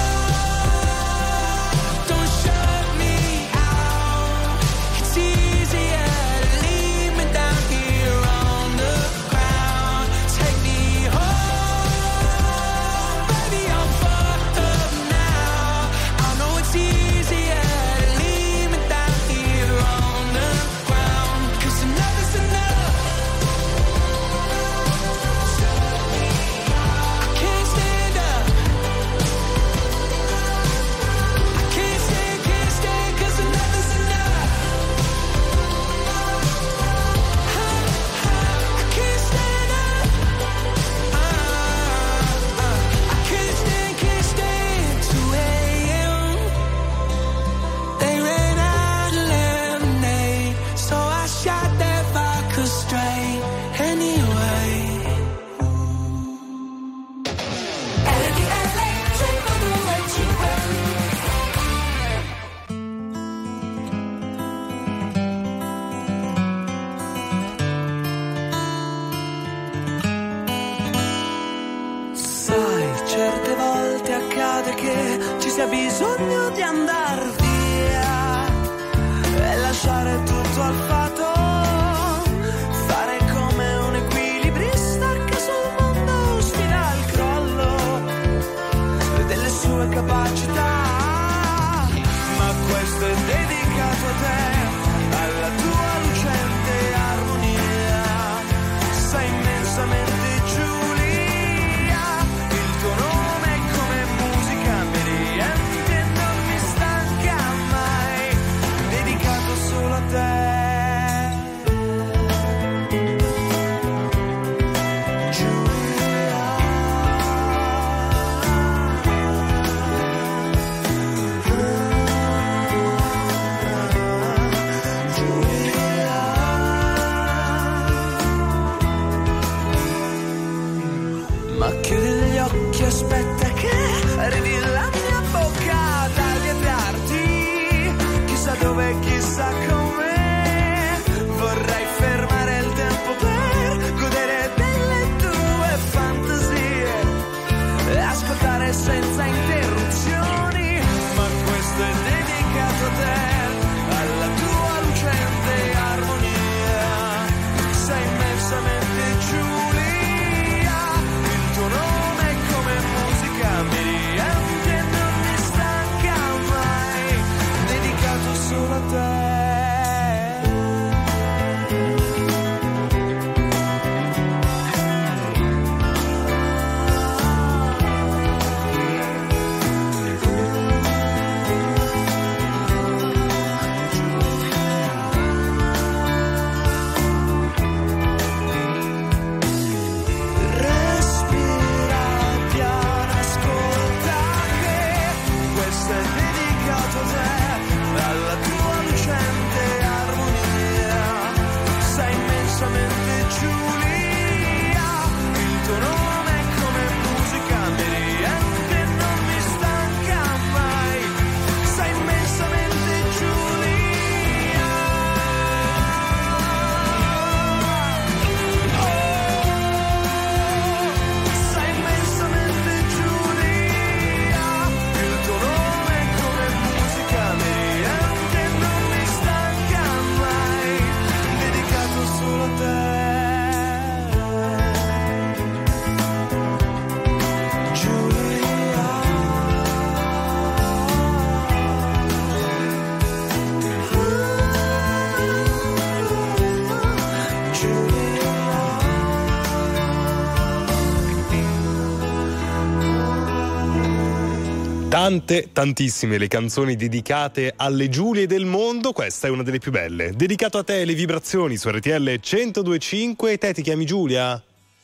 Tante, tantissime le canzoni dedicate alle Giulie del mondo, questa è una delle più belle. Dedicato a te, le vibrazioni su RTL 102.5, te ti chiami Giulia?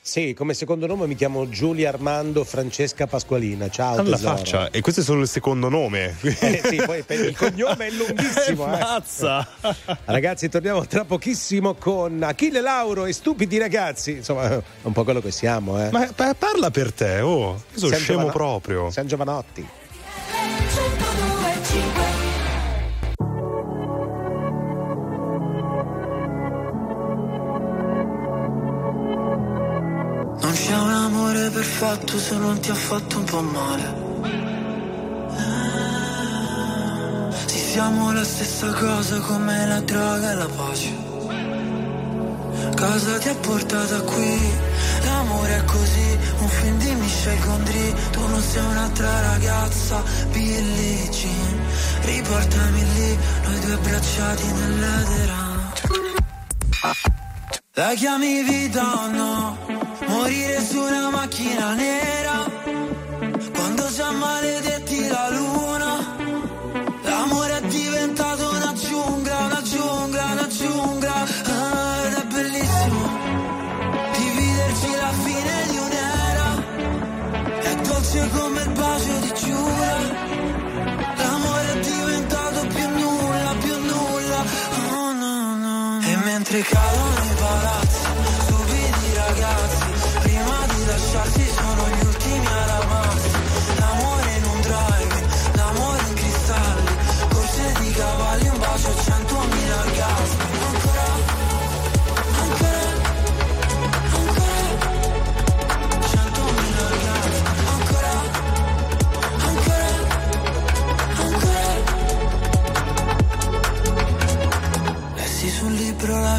Sì, come secondo nome mi chiamo Giulia Armando Francesca Pasqualina. Ciao, alla tesoro. Faccia, e questo è solo il secondo nome. Sì, poi il cognome è lunghissimo. Mazza. Ragazzi, torniamo tra pochissimo con Achille Lauro e Stupidi Ragazzi. Insomma, è un po' quello che siamo, eh. Ma parla per te, oh. Io sono scemo proprio. San Giovanotti. Perfetto se non ti ha fatto un po' male. Sì, siamo la stessa cosa come la droga e la pace. Cosa ti ha portata qui? L'amore è così, un film di Michel Gondry. Tu non sei un'altra ragazza, Billie Jean. Riportami lì, noi due abbracciati nell'edera. La chiami vita o no? Morire su una macchina nera, quando ci ammaledetti la luna, l'amore è diventato una giungla, una giungla, una giungla, ah, ed è bellissimo dividerci la fine di un'era, è dolce come il bacio di Giura, l'amore è diventato più nulla, oh no no, e mentre cadono i palazzi, stupidi ragazzi, lasciarsi sono gli ultimi alla base. L'amore in un drive, l'amore in cristalli, corse di cavalli, un bacio, 100.000 orgasmi. Ancora, ancora, ancora, 100.000 orgasmi. Ancora, ancora, ancora. Lessi sul libro La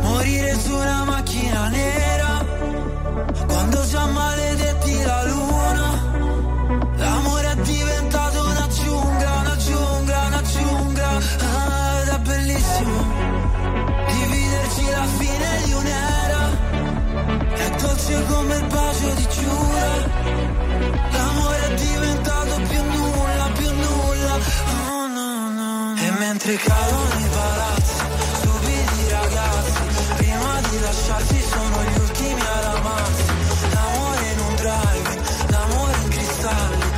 Morire su una macchina nera, quando ci ammaledetti la luna. L'amore è diventato una giungla, una giungla, una giungla, ah, ed è bellissimo dividerci la fine di un'era, è dolce come il bacio di Giura, l'amore è diventato più nulla, oh no no, e mentre cadono i palazzi, stupidi ragazzi, prima di lasciarsi sono gli ultimi alla mazza, l'amore in un drive, l'amore in cristalli,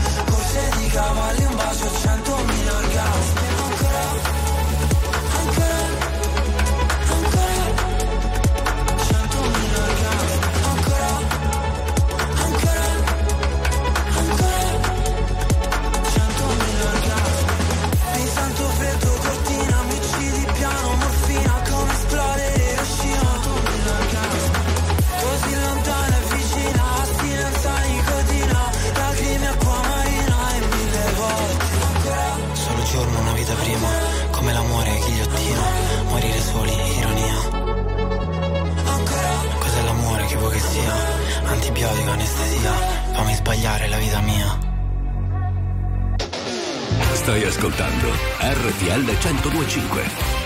di cavalli, un bacio, 100.000 orgasmi. Ancora, ancora, ancora, 100.000 orgasmi. Ancora, ancora, ancora, 100.000 orgasmi. Mi sento freddo, cortina, mi uccidi piano, morfina, come esplodere Hiroshima. 100.000 orgasmi, così lontana e vicina, astinenza, nicotina, lacrime, acqua marina. Solo giorno, una vita prima, come l'amore, ghigliottina, morire soli, ironia. Cos'è l'amore che vuoi che sia? Antibiotico, anestesia, fammi sbagliare la vita mia. Stai ascoltando RTL 102.5.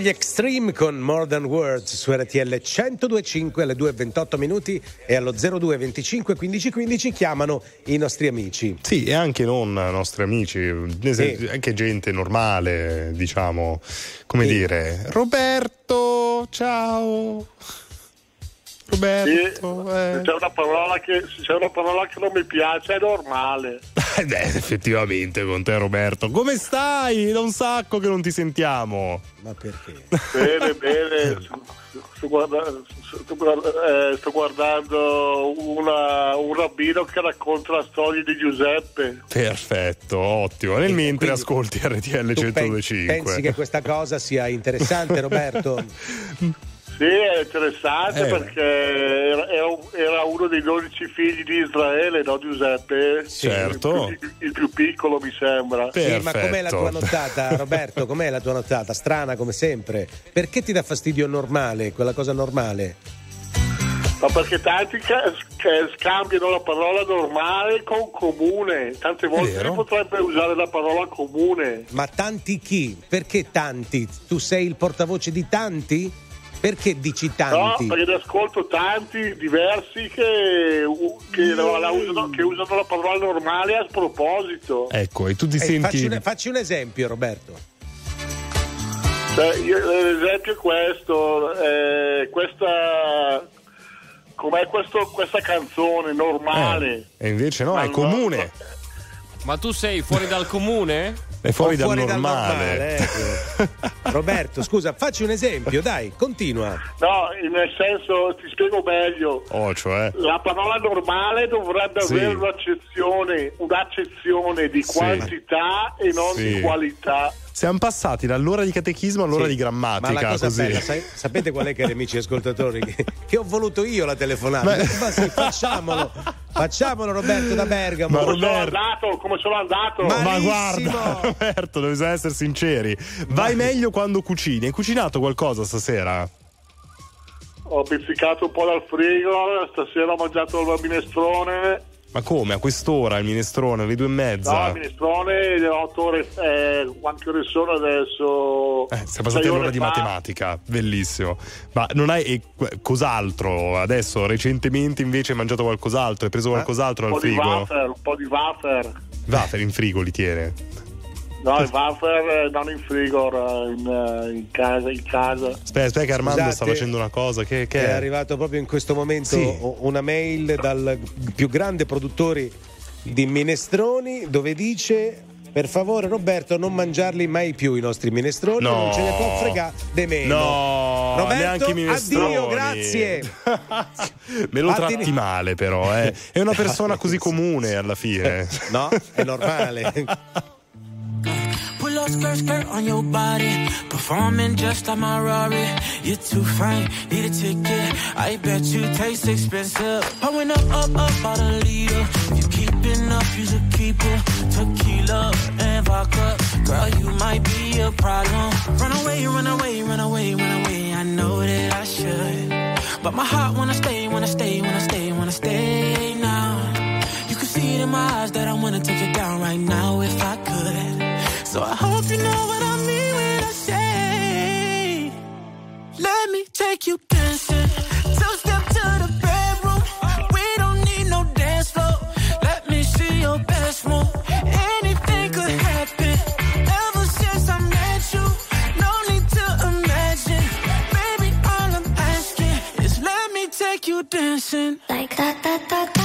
Gli Extreme con More Than Words su RTL 102.5 alle 2.28 minuti e allo 02 25 15 15 chiamano i nostri amici. Sì, e anche non nostri amici, anche gente normale, diciamo, come dire, Roberto, ciao Roberto. Sì, c'è una parola che non mi piace, è normale. Beh, effettivamente con te Roberto. Come stai? Da un sacco che non ti sentiamo. Ma perché? Bene. Sto guardando un rabbino che racconta la storia di Giuseppe. Perfetto, ottimo. Nel mentre ascolti RTL 125. Pensi che questa cosa sia interessante, Roberto? Sì, è interessante perché era uno dei 12 figli di Israele, no Giuseppe? Sì, certo. Il più piccolo, mi sembra. Sì, ma com'è la tua nottata, Roberto? Com'è la tua nottata? Strana come sempre. Perché ti dà fastidio normale, quella cosa normale? Ma perché tanti scambiano la parola normale con comune. Tante volte si potrebbe usare la parola comune. Ma tanti chi? Perché tanti? Tu sei il portavoce di tanti? Perché dici tanti? No, perché ascolto tanti diversi che usano la parola normale a sproposito. Ecco, e tu ti senti. Facci un esempio, Roberto. Cioè, l'esempio è questo. Questa canzone normale. E invece no, è comune. No. Ma tu sei fuori dal comune? È fuori dal normale. Roberto, scusa, facci un esempio, dai, continua. No, nel senso, ti spiego meglio. Cioè, la parola normale dovrebbe avere un'accezione di quantità e non di qualità. Siamo passati dall'ora di catechismo all'ora di grammatica. Ma la cosa bella, sapete qual è, cari amici ascoltatori? Che ho voluto io la telefonata. Ma sì, facciamolo Roberto da Bergamo. Ma come sono andato? Ma guarda Roberto, bisogna essere sinceri. Vai meglio quando cucini. Hai cucinato qualcosa stasera? Ho pizzicato un po' dal frigo, stasera ho mangiato il minestrone. Ma come? A quest'ora il minestrone? Alle 2:30? No, il minestrone 8 ore. Quante ore sono adesso? Siamo passati all'ora di matematica. Bellissimo. Ma non hai cos'altro? Adesso recentemente invece hai mangiato qualcos'altro? Hai preso qualcos'altro al frigo? Un po' di wafer. Wafer in frigo li tiene? No, il wafer non in frigo, in casa. Aspetta che Armando sta facendo una cosa che è arrivato proprio in questo momento una mail dal più grande produttore di minestroni dove dice Per favore, Roberto, non mangiarli mai più i nostri minestroni, no. Non ce ne può fregare de meno. No, Roberto, neanche i minestroni. Addio, grazie. Me lo tratti male, però, eh. È una persona così comune alla fine. No, è normale. Skirt, skirt on your body, performing just like my Rari. You're too fine, need a ticket. I bet you taste expensive. I went up, up, up out a leader. If you keeping up, you should keep it. Tequila and vodka, girl, you might be a problem. Run away, run away, run away, run away. I know that I should, but my heart wanna stay, wanna stay, wanna stay, wanna stay now. You can see it in my eyes that I wanna take it down right now if I could. So I hope you know what I mean when I say, let me take you dancing, two step to the bedroom, we don't need no dance floor, let me see your best move, anything could happen, ever since I met you, no need to imagine, baby all I'm asking is let me take you dancing, like that, that, that, that.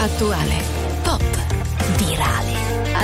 Attuale, pop, virale,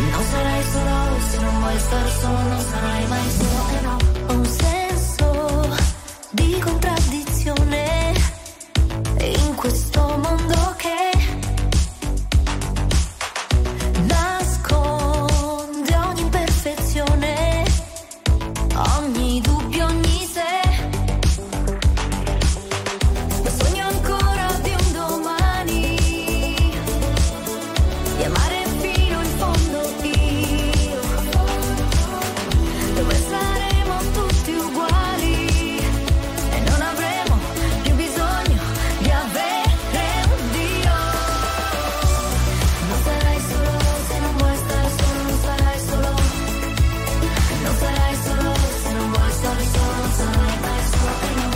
Non sarai solo se non vuoi star solo, non sarai mai solo. Ho un senso di contraddizione. In questo mondo che nasconde ogni imperfezione, ogni dubbio, ogni se. Ma sogno ancora di un domani, di amare fino in fondo io, dove saremo tutti uguali e non avremo più bisogno di avere un Dio. Non sarai solo se non vuoi stare solo, non sarai solo. Non sarai solo se non vuoi stare solo, non sarai mai solo, no.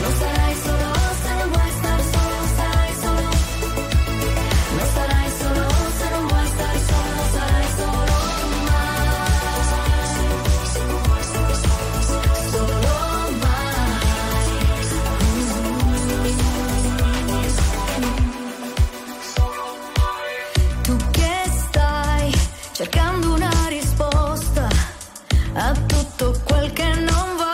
Non sarai solo se non vuoi stare solo, non sarai solo. Non sarai solo se non vuoi stare solo, non sarai solo mai. Solo mai. Tu che stai cercando una risposta a tutto quel che non va.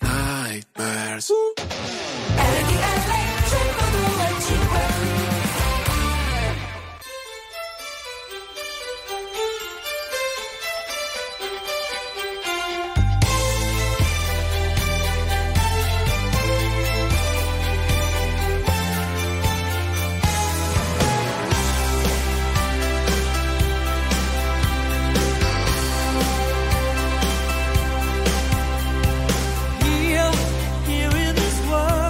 Nightmares. Here in this world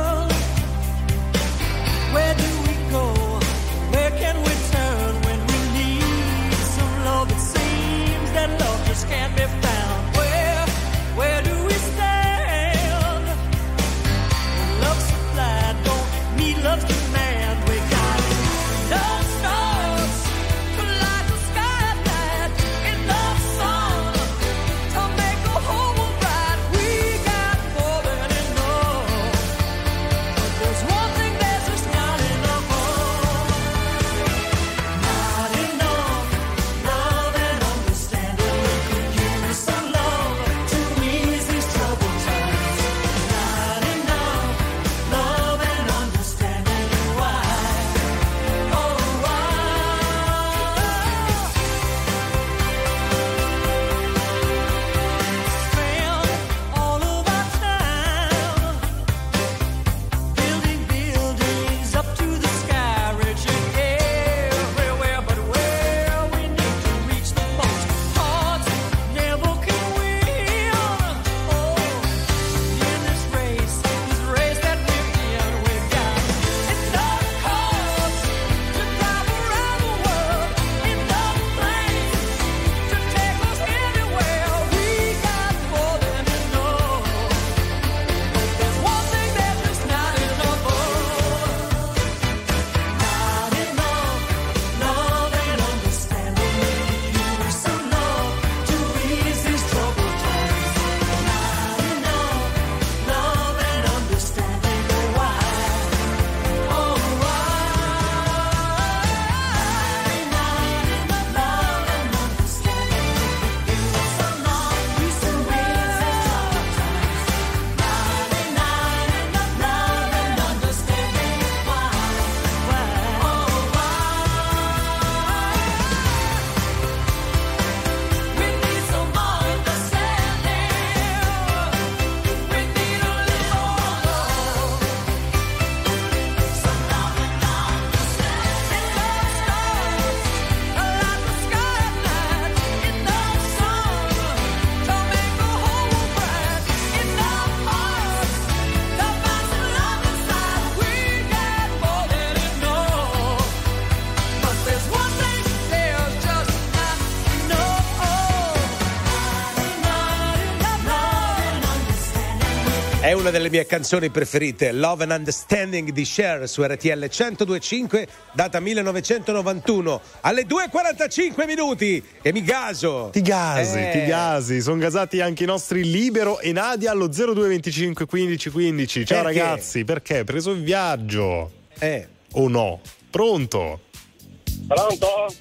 È una delle mie canzoni preferite, Love and Understanding di Cher su RTL 102.5, data 1991, alle 2.45 minuti. E mi gaso. Ti gasi, ti gasi. Sono gasati anche i nostri Libero e Nadia allo 0225 15 15. Ciao ragazzi, perché? Preso in viaggio. O no? Pronto? Pronto?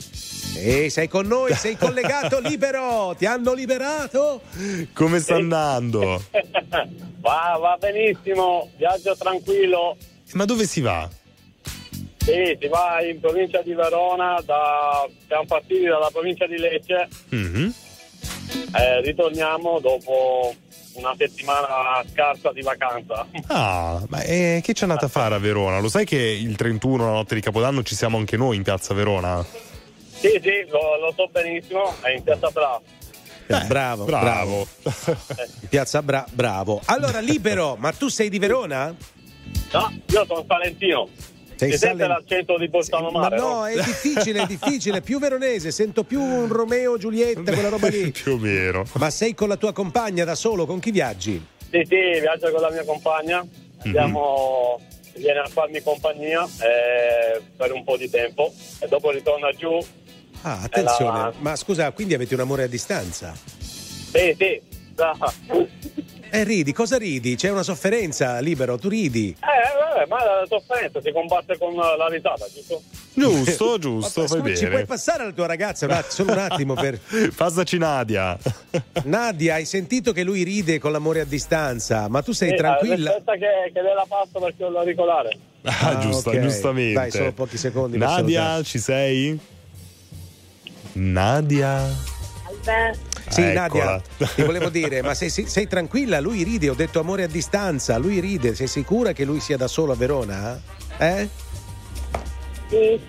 Sei con noi, sei collegato Libero, ti hanno liberato? Come sta andando? Va benissimo, viaggio tranquillo. Ma dove si va? Si va in provincia di Verona, siamo partiti dalla provincia di Lecce, ritorniamo dopo una settimana scarsa di vacanza. Ah, ma che c'è andata a fare a Verona? Lo sai che il 31, la notte di Capodanno, ci siamo anche noi in Piazza Verona? Sì, lo so benissimo, è in Piazza Bra. Bravo. Piazza Bra, bravo. Allora, Libero, ma tu sei di Verona? No, io sono salentino. Sente l'accento di Portano Mare? Ma no, è difficile, più veronese, sento più un Romeo, Giulietta, quella roba lì. Più vero. Ma sei con la tua compagna, da solo, con chi viaggi? Sì, viaggio con la mia compagna, andiamo... viene a farmi compagnia per un po' di tempo e dopo ritorna giù. Ah, attenzione, ma scusa, quindi avete un amore a distanza? Sì. Ridi, cosa ridi? C'è una sofferenza, Libero, tu ridi? Ma la sofferenza si combatte con la risata, giusto? Giusto, vabbè, fai bene. Ci puoi passare alla tua ragazza, solo un attimo per... Passaci Nadia. Nadia, hai sentito che lui ride con l'amore a distanza, ma tu sei tranquilla? Aspetta che ve la passo perché ho l'auricolare. Giustamente. Dai, solo pochi secondi. Nadia, ci sei? Nadia... Sì, Nadia, ti volevo dire, ma sei tranquilla? Lui ride, ho detto amore a distanza, lui ride, sei sicura che lui sia da solo a Verona? Sì.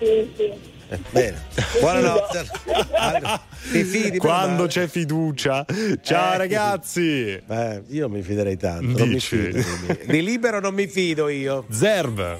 Bene, buonanotte. Allora, ti fidi quando c'è fiducia. Ciao ragazzi. Io mi fiderei tanto. Non mi fido, di Libero non mi fido io. Zerv.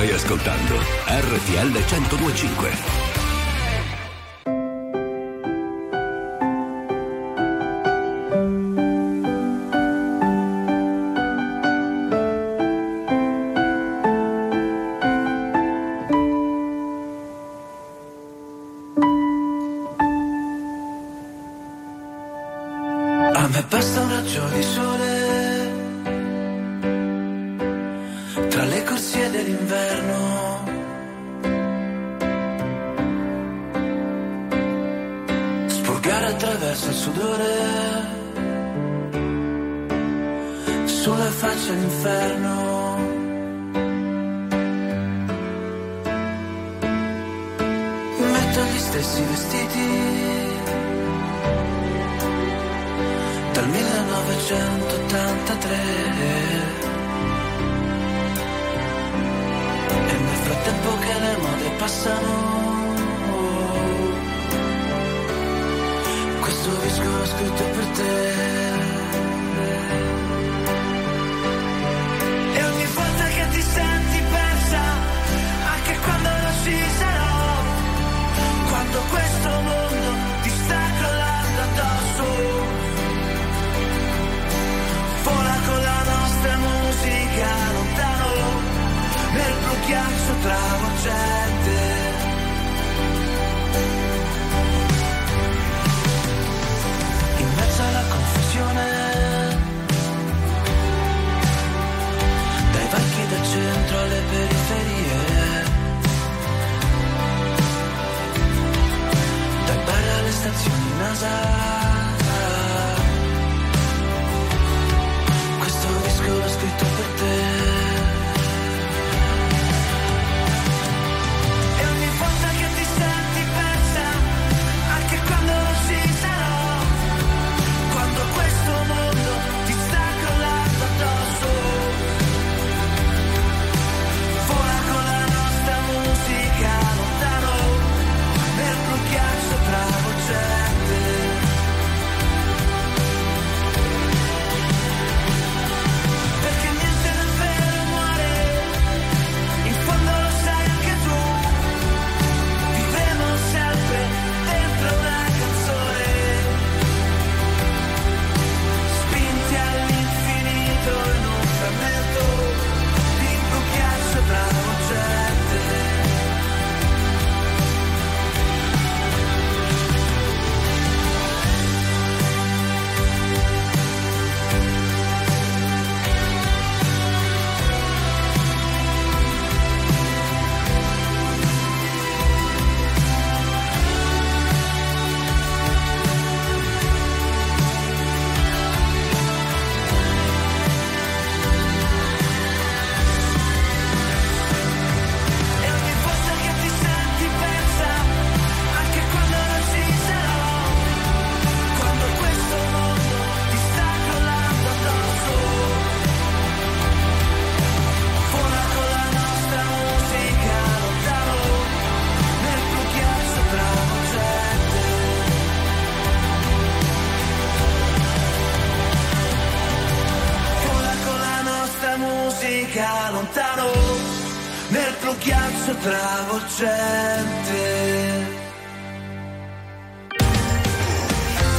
Stai ascoltando RTL 102.5.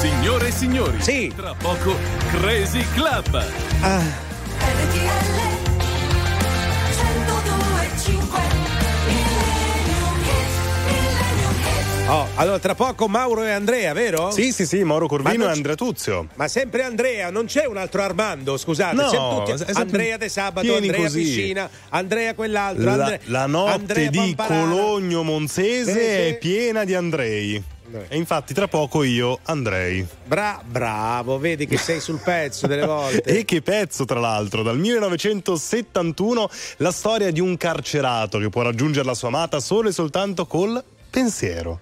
Signore e signori, sì. Tra poco Crazy Club. RTL 102.5. Oh, allora tra poco Mauro e Andrea, vero? Sì, Mauro Corvino e Andrea Tuzio. Ma sempre Andrea, non c'è un altro Armando, scusate, no, siamo tutti sempre... Andrea De Sabato, Andrea così. Piscina, Andrea quell'altro, la notte Andrea di Cologno Monzese è piena di Andrei. E infatti tra poco io andrei. Bravo, vedi che sei sul pezzo delle volte. E che pezzo, tra l'altro. Dal 1971 la storia di un carcerato che può raggiungere la sua amata solo e soltanto col pensiero.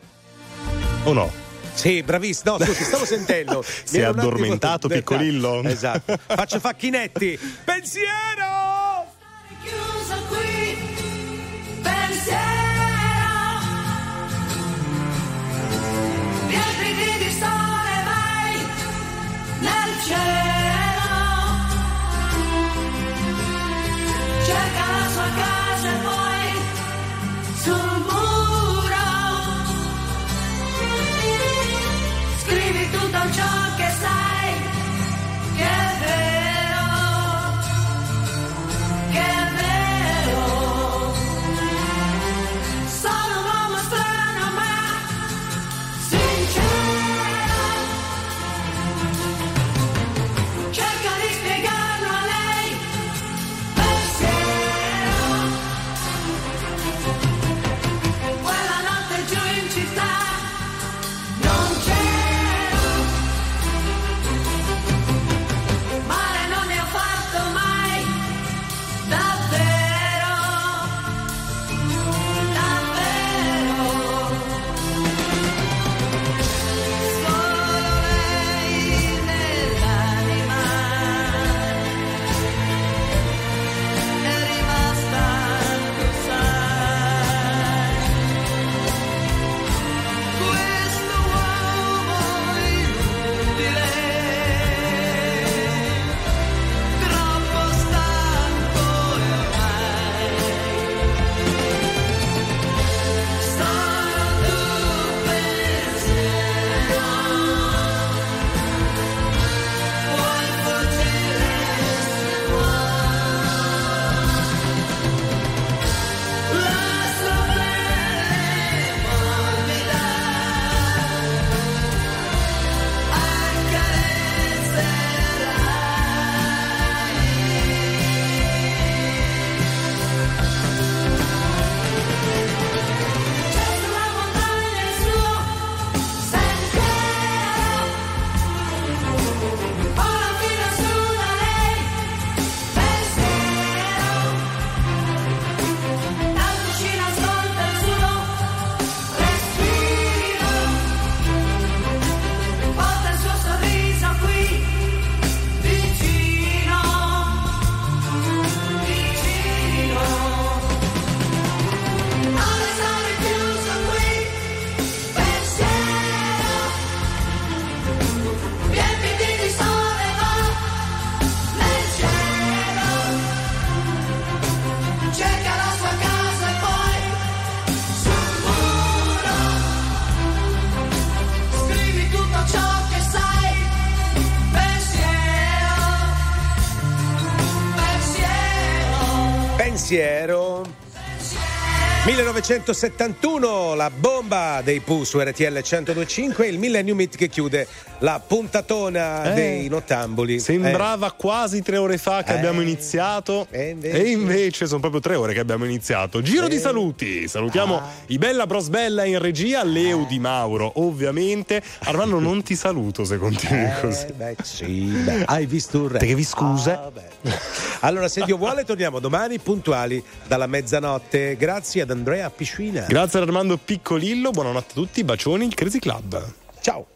O no? Sì, bravissimo. No, scusi, stavo sentendo. Si è addormentato Piccolillo. Esatto. Faccio facchinetti. Pensiero! Stare chiuso qui. Pensiero! Di sole vai nel cielo, cerca la sua casa e poi Pensiero. 1971, la bomba dei Pooh su RTL 102.5, il Millennium Hit che chiude la puntatona dei Nottamboli. Sembrava quasi 3 ore fa che abbiamo iniziato e invece sono proprio 3 ore che abbiamo iniziato. Giro di saluti, salutiamo Ibella Brosbella in regia, Leo Di Mauro ovviamente. Armando non ti saluto se continui così. Beh sì, beh. Hai visto un re? Perché vi scuse? Allora se Dio vuole torniamo domani puntuali dalla mezzanotte. Grazie ad Andrea Piscina. Grazie ad Armando Piccolillo, buonanotte a tutti, bacioni, il Crazy Club. Ciao.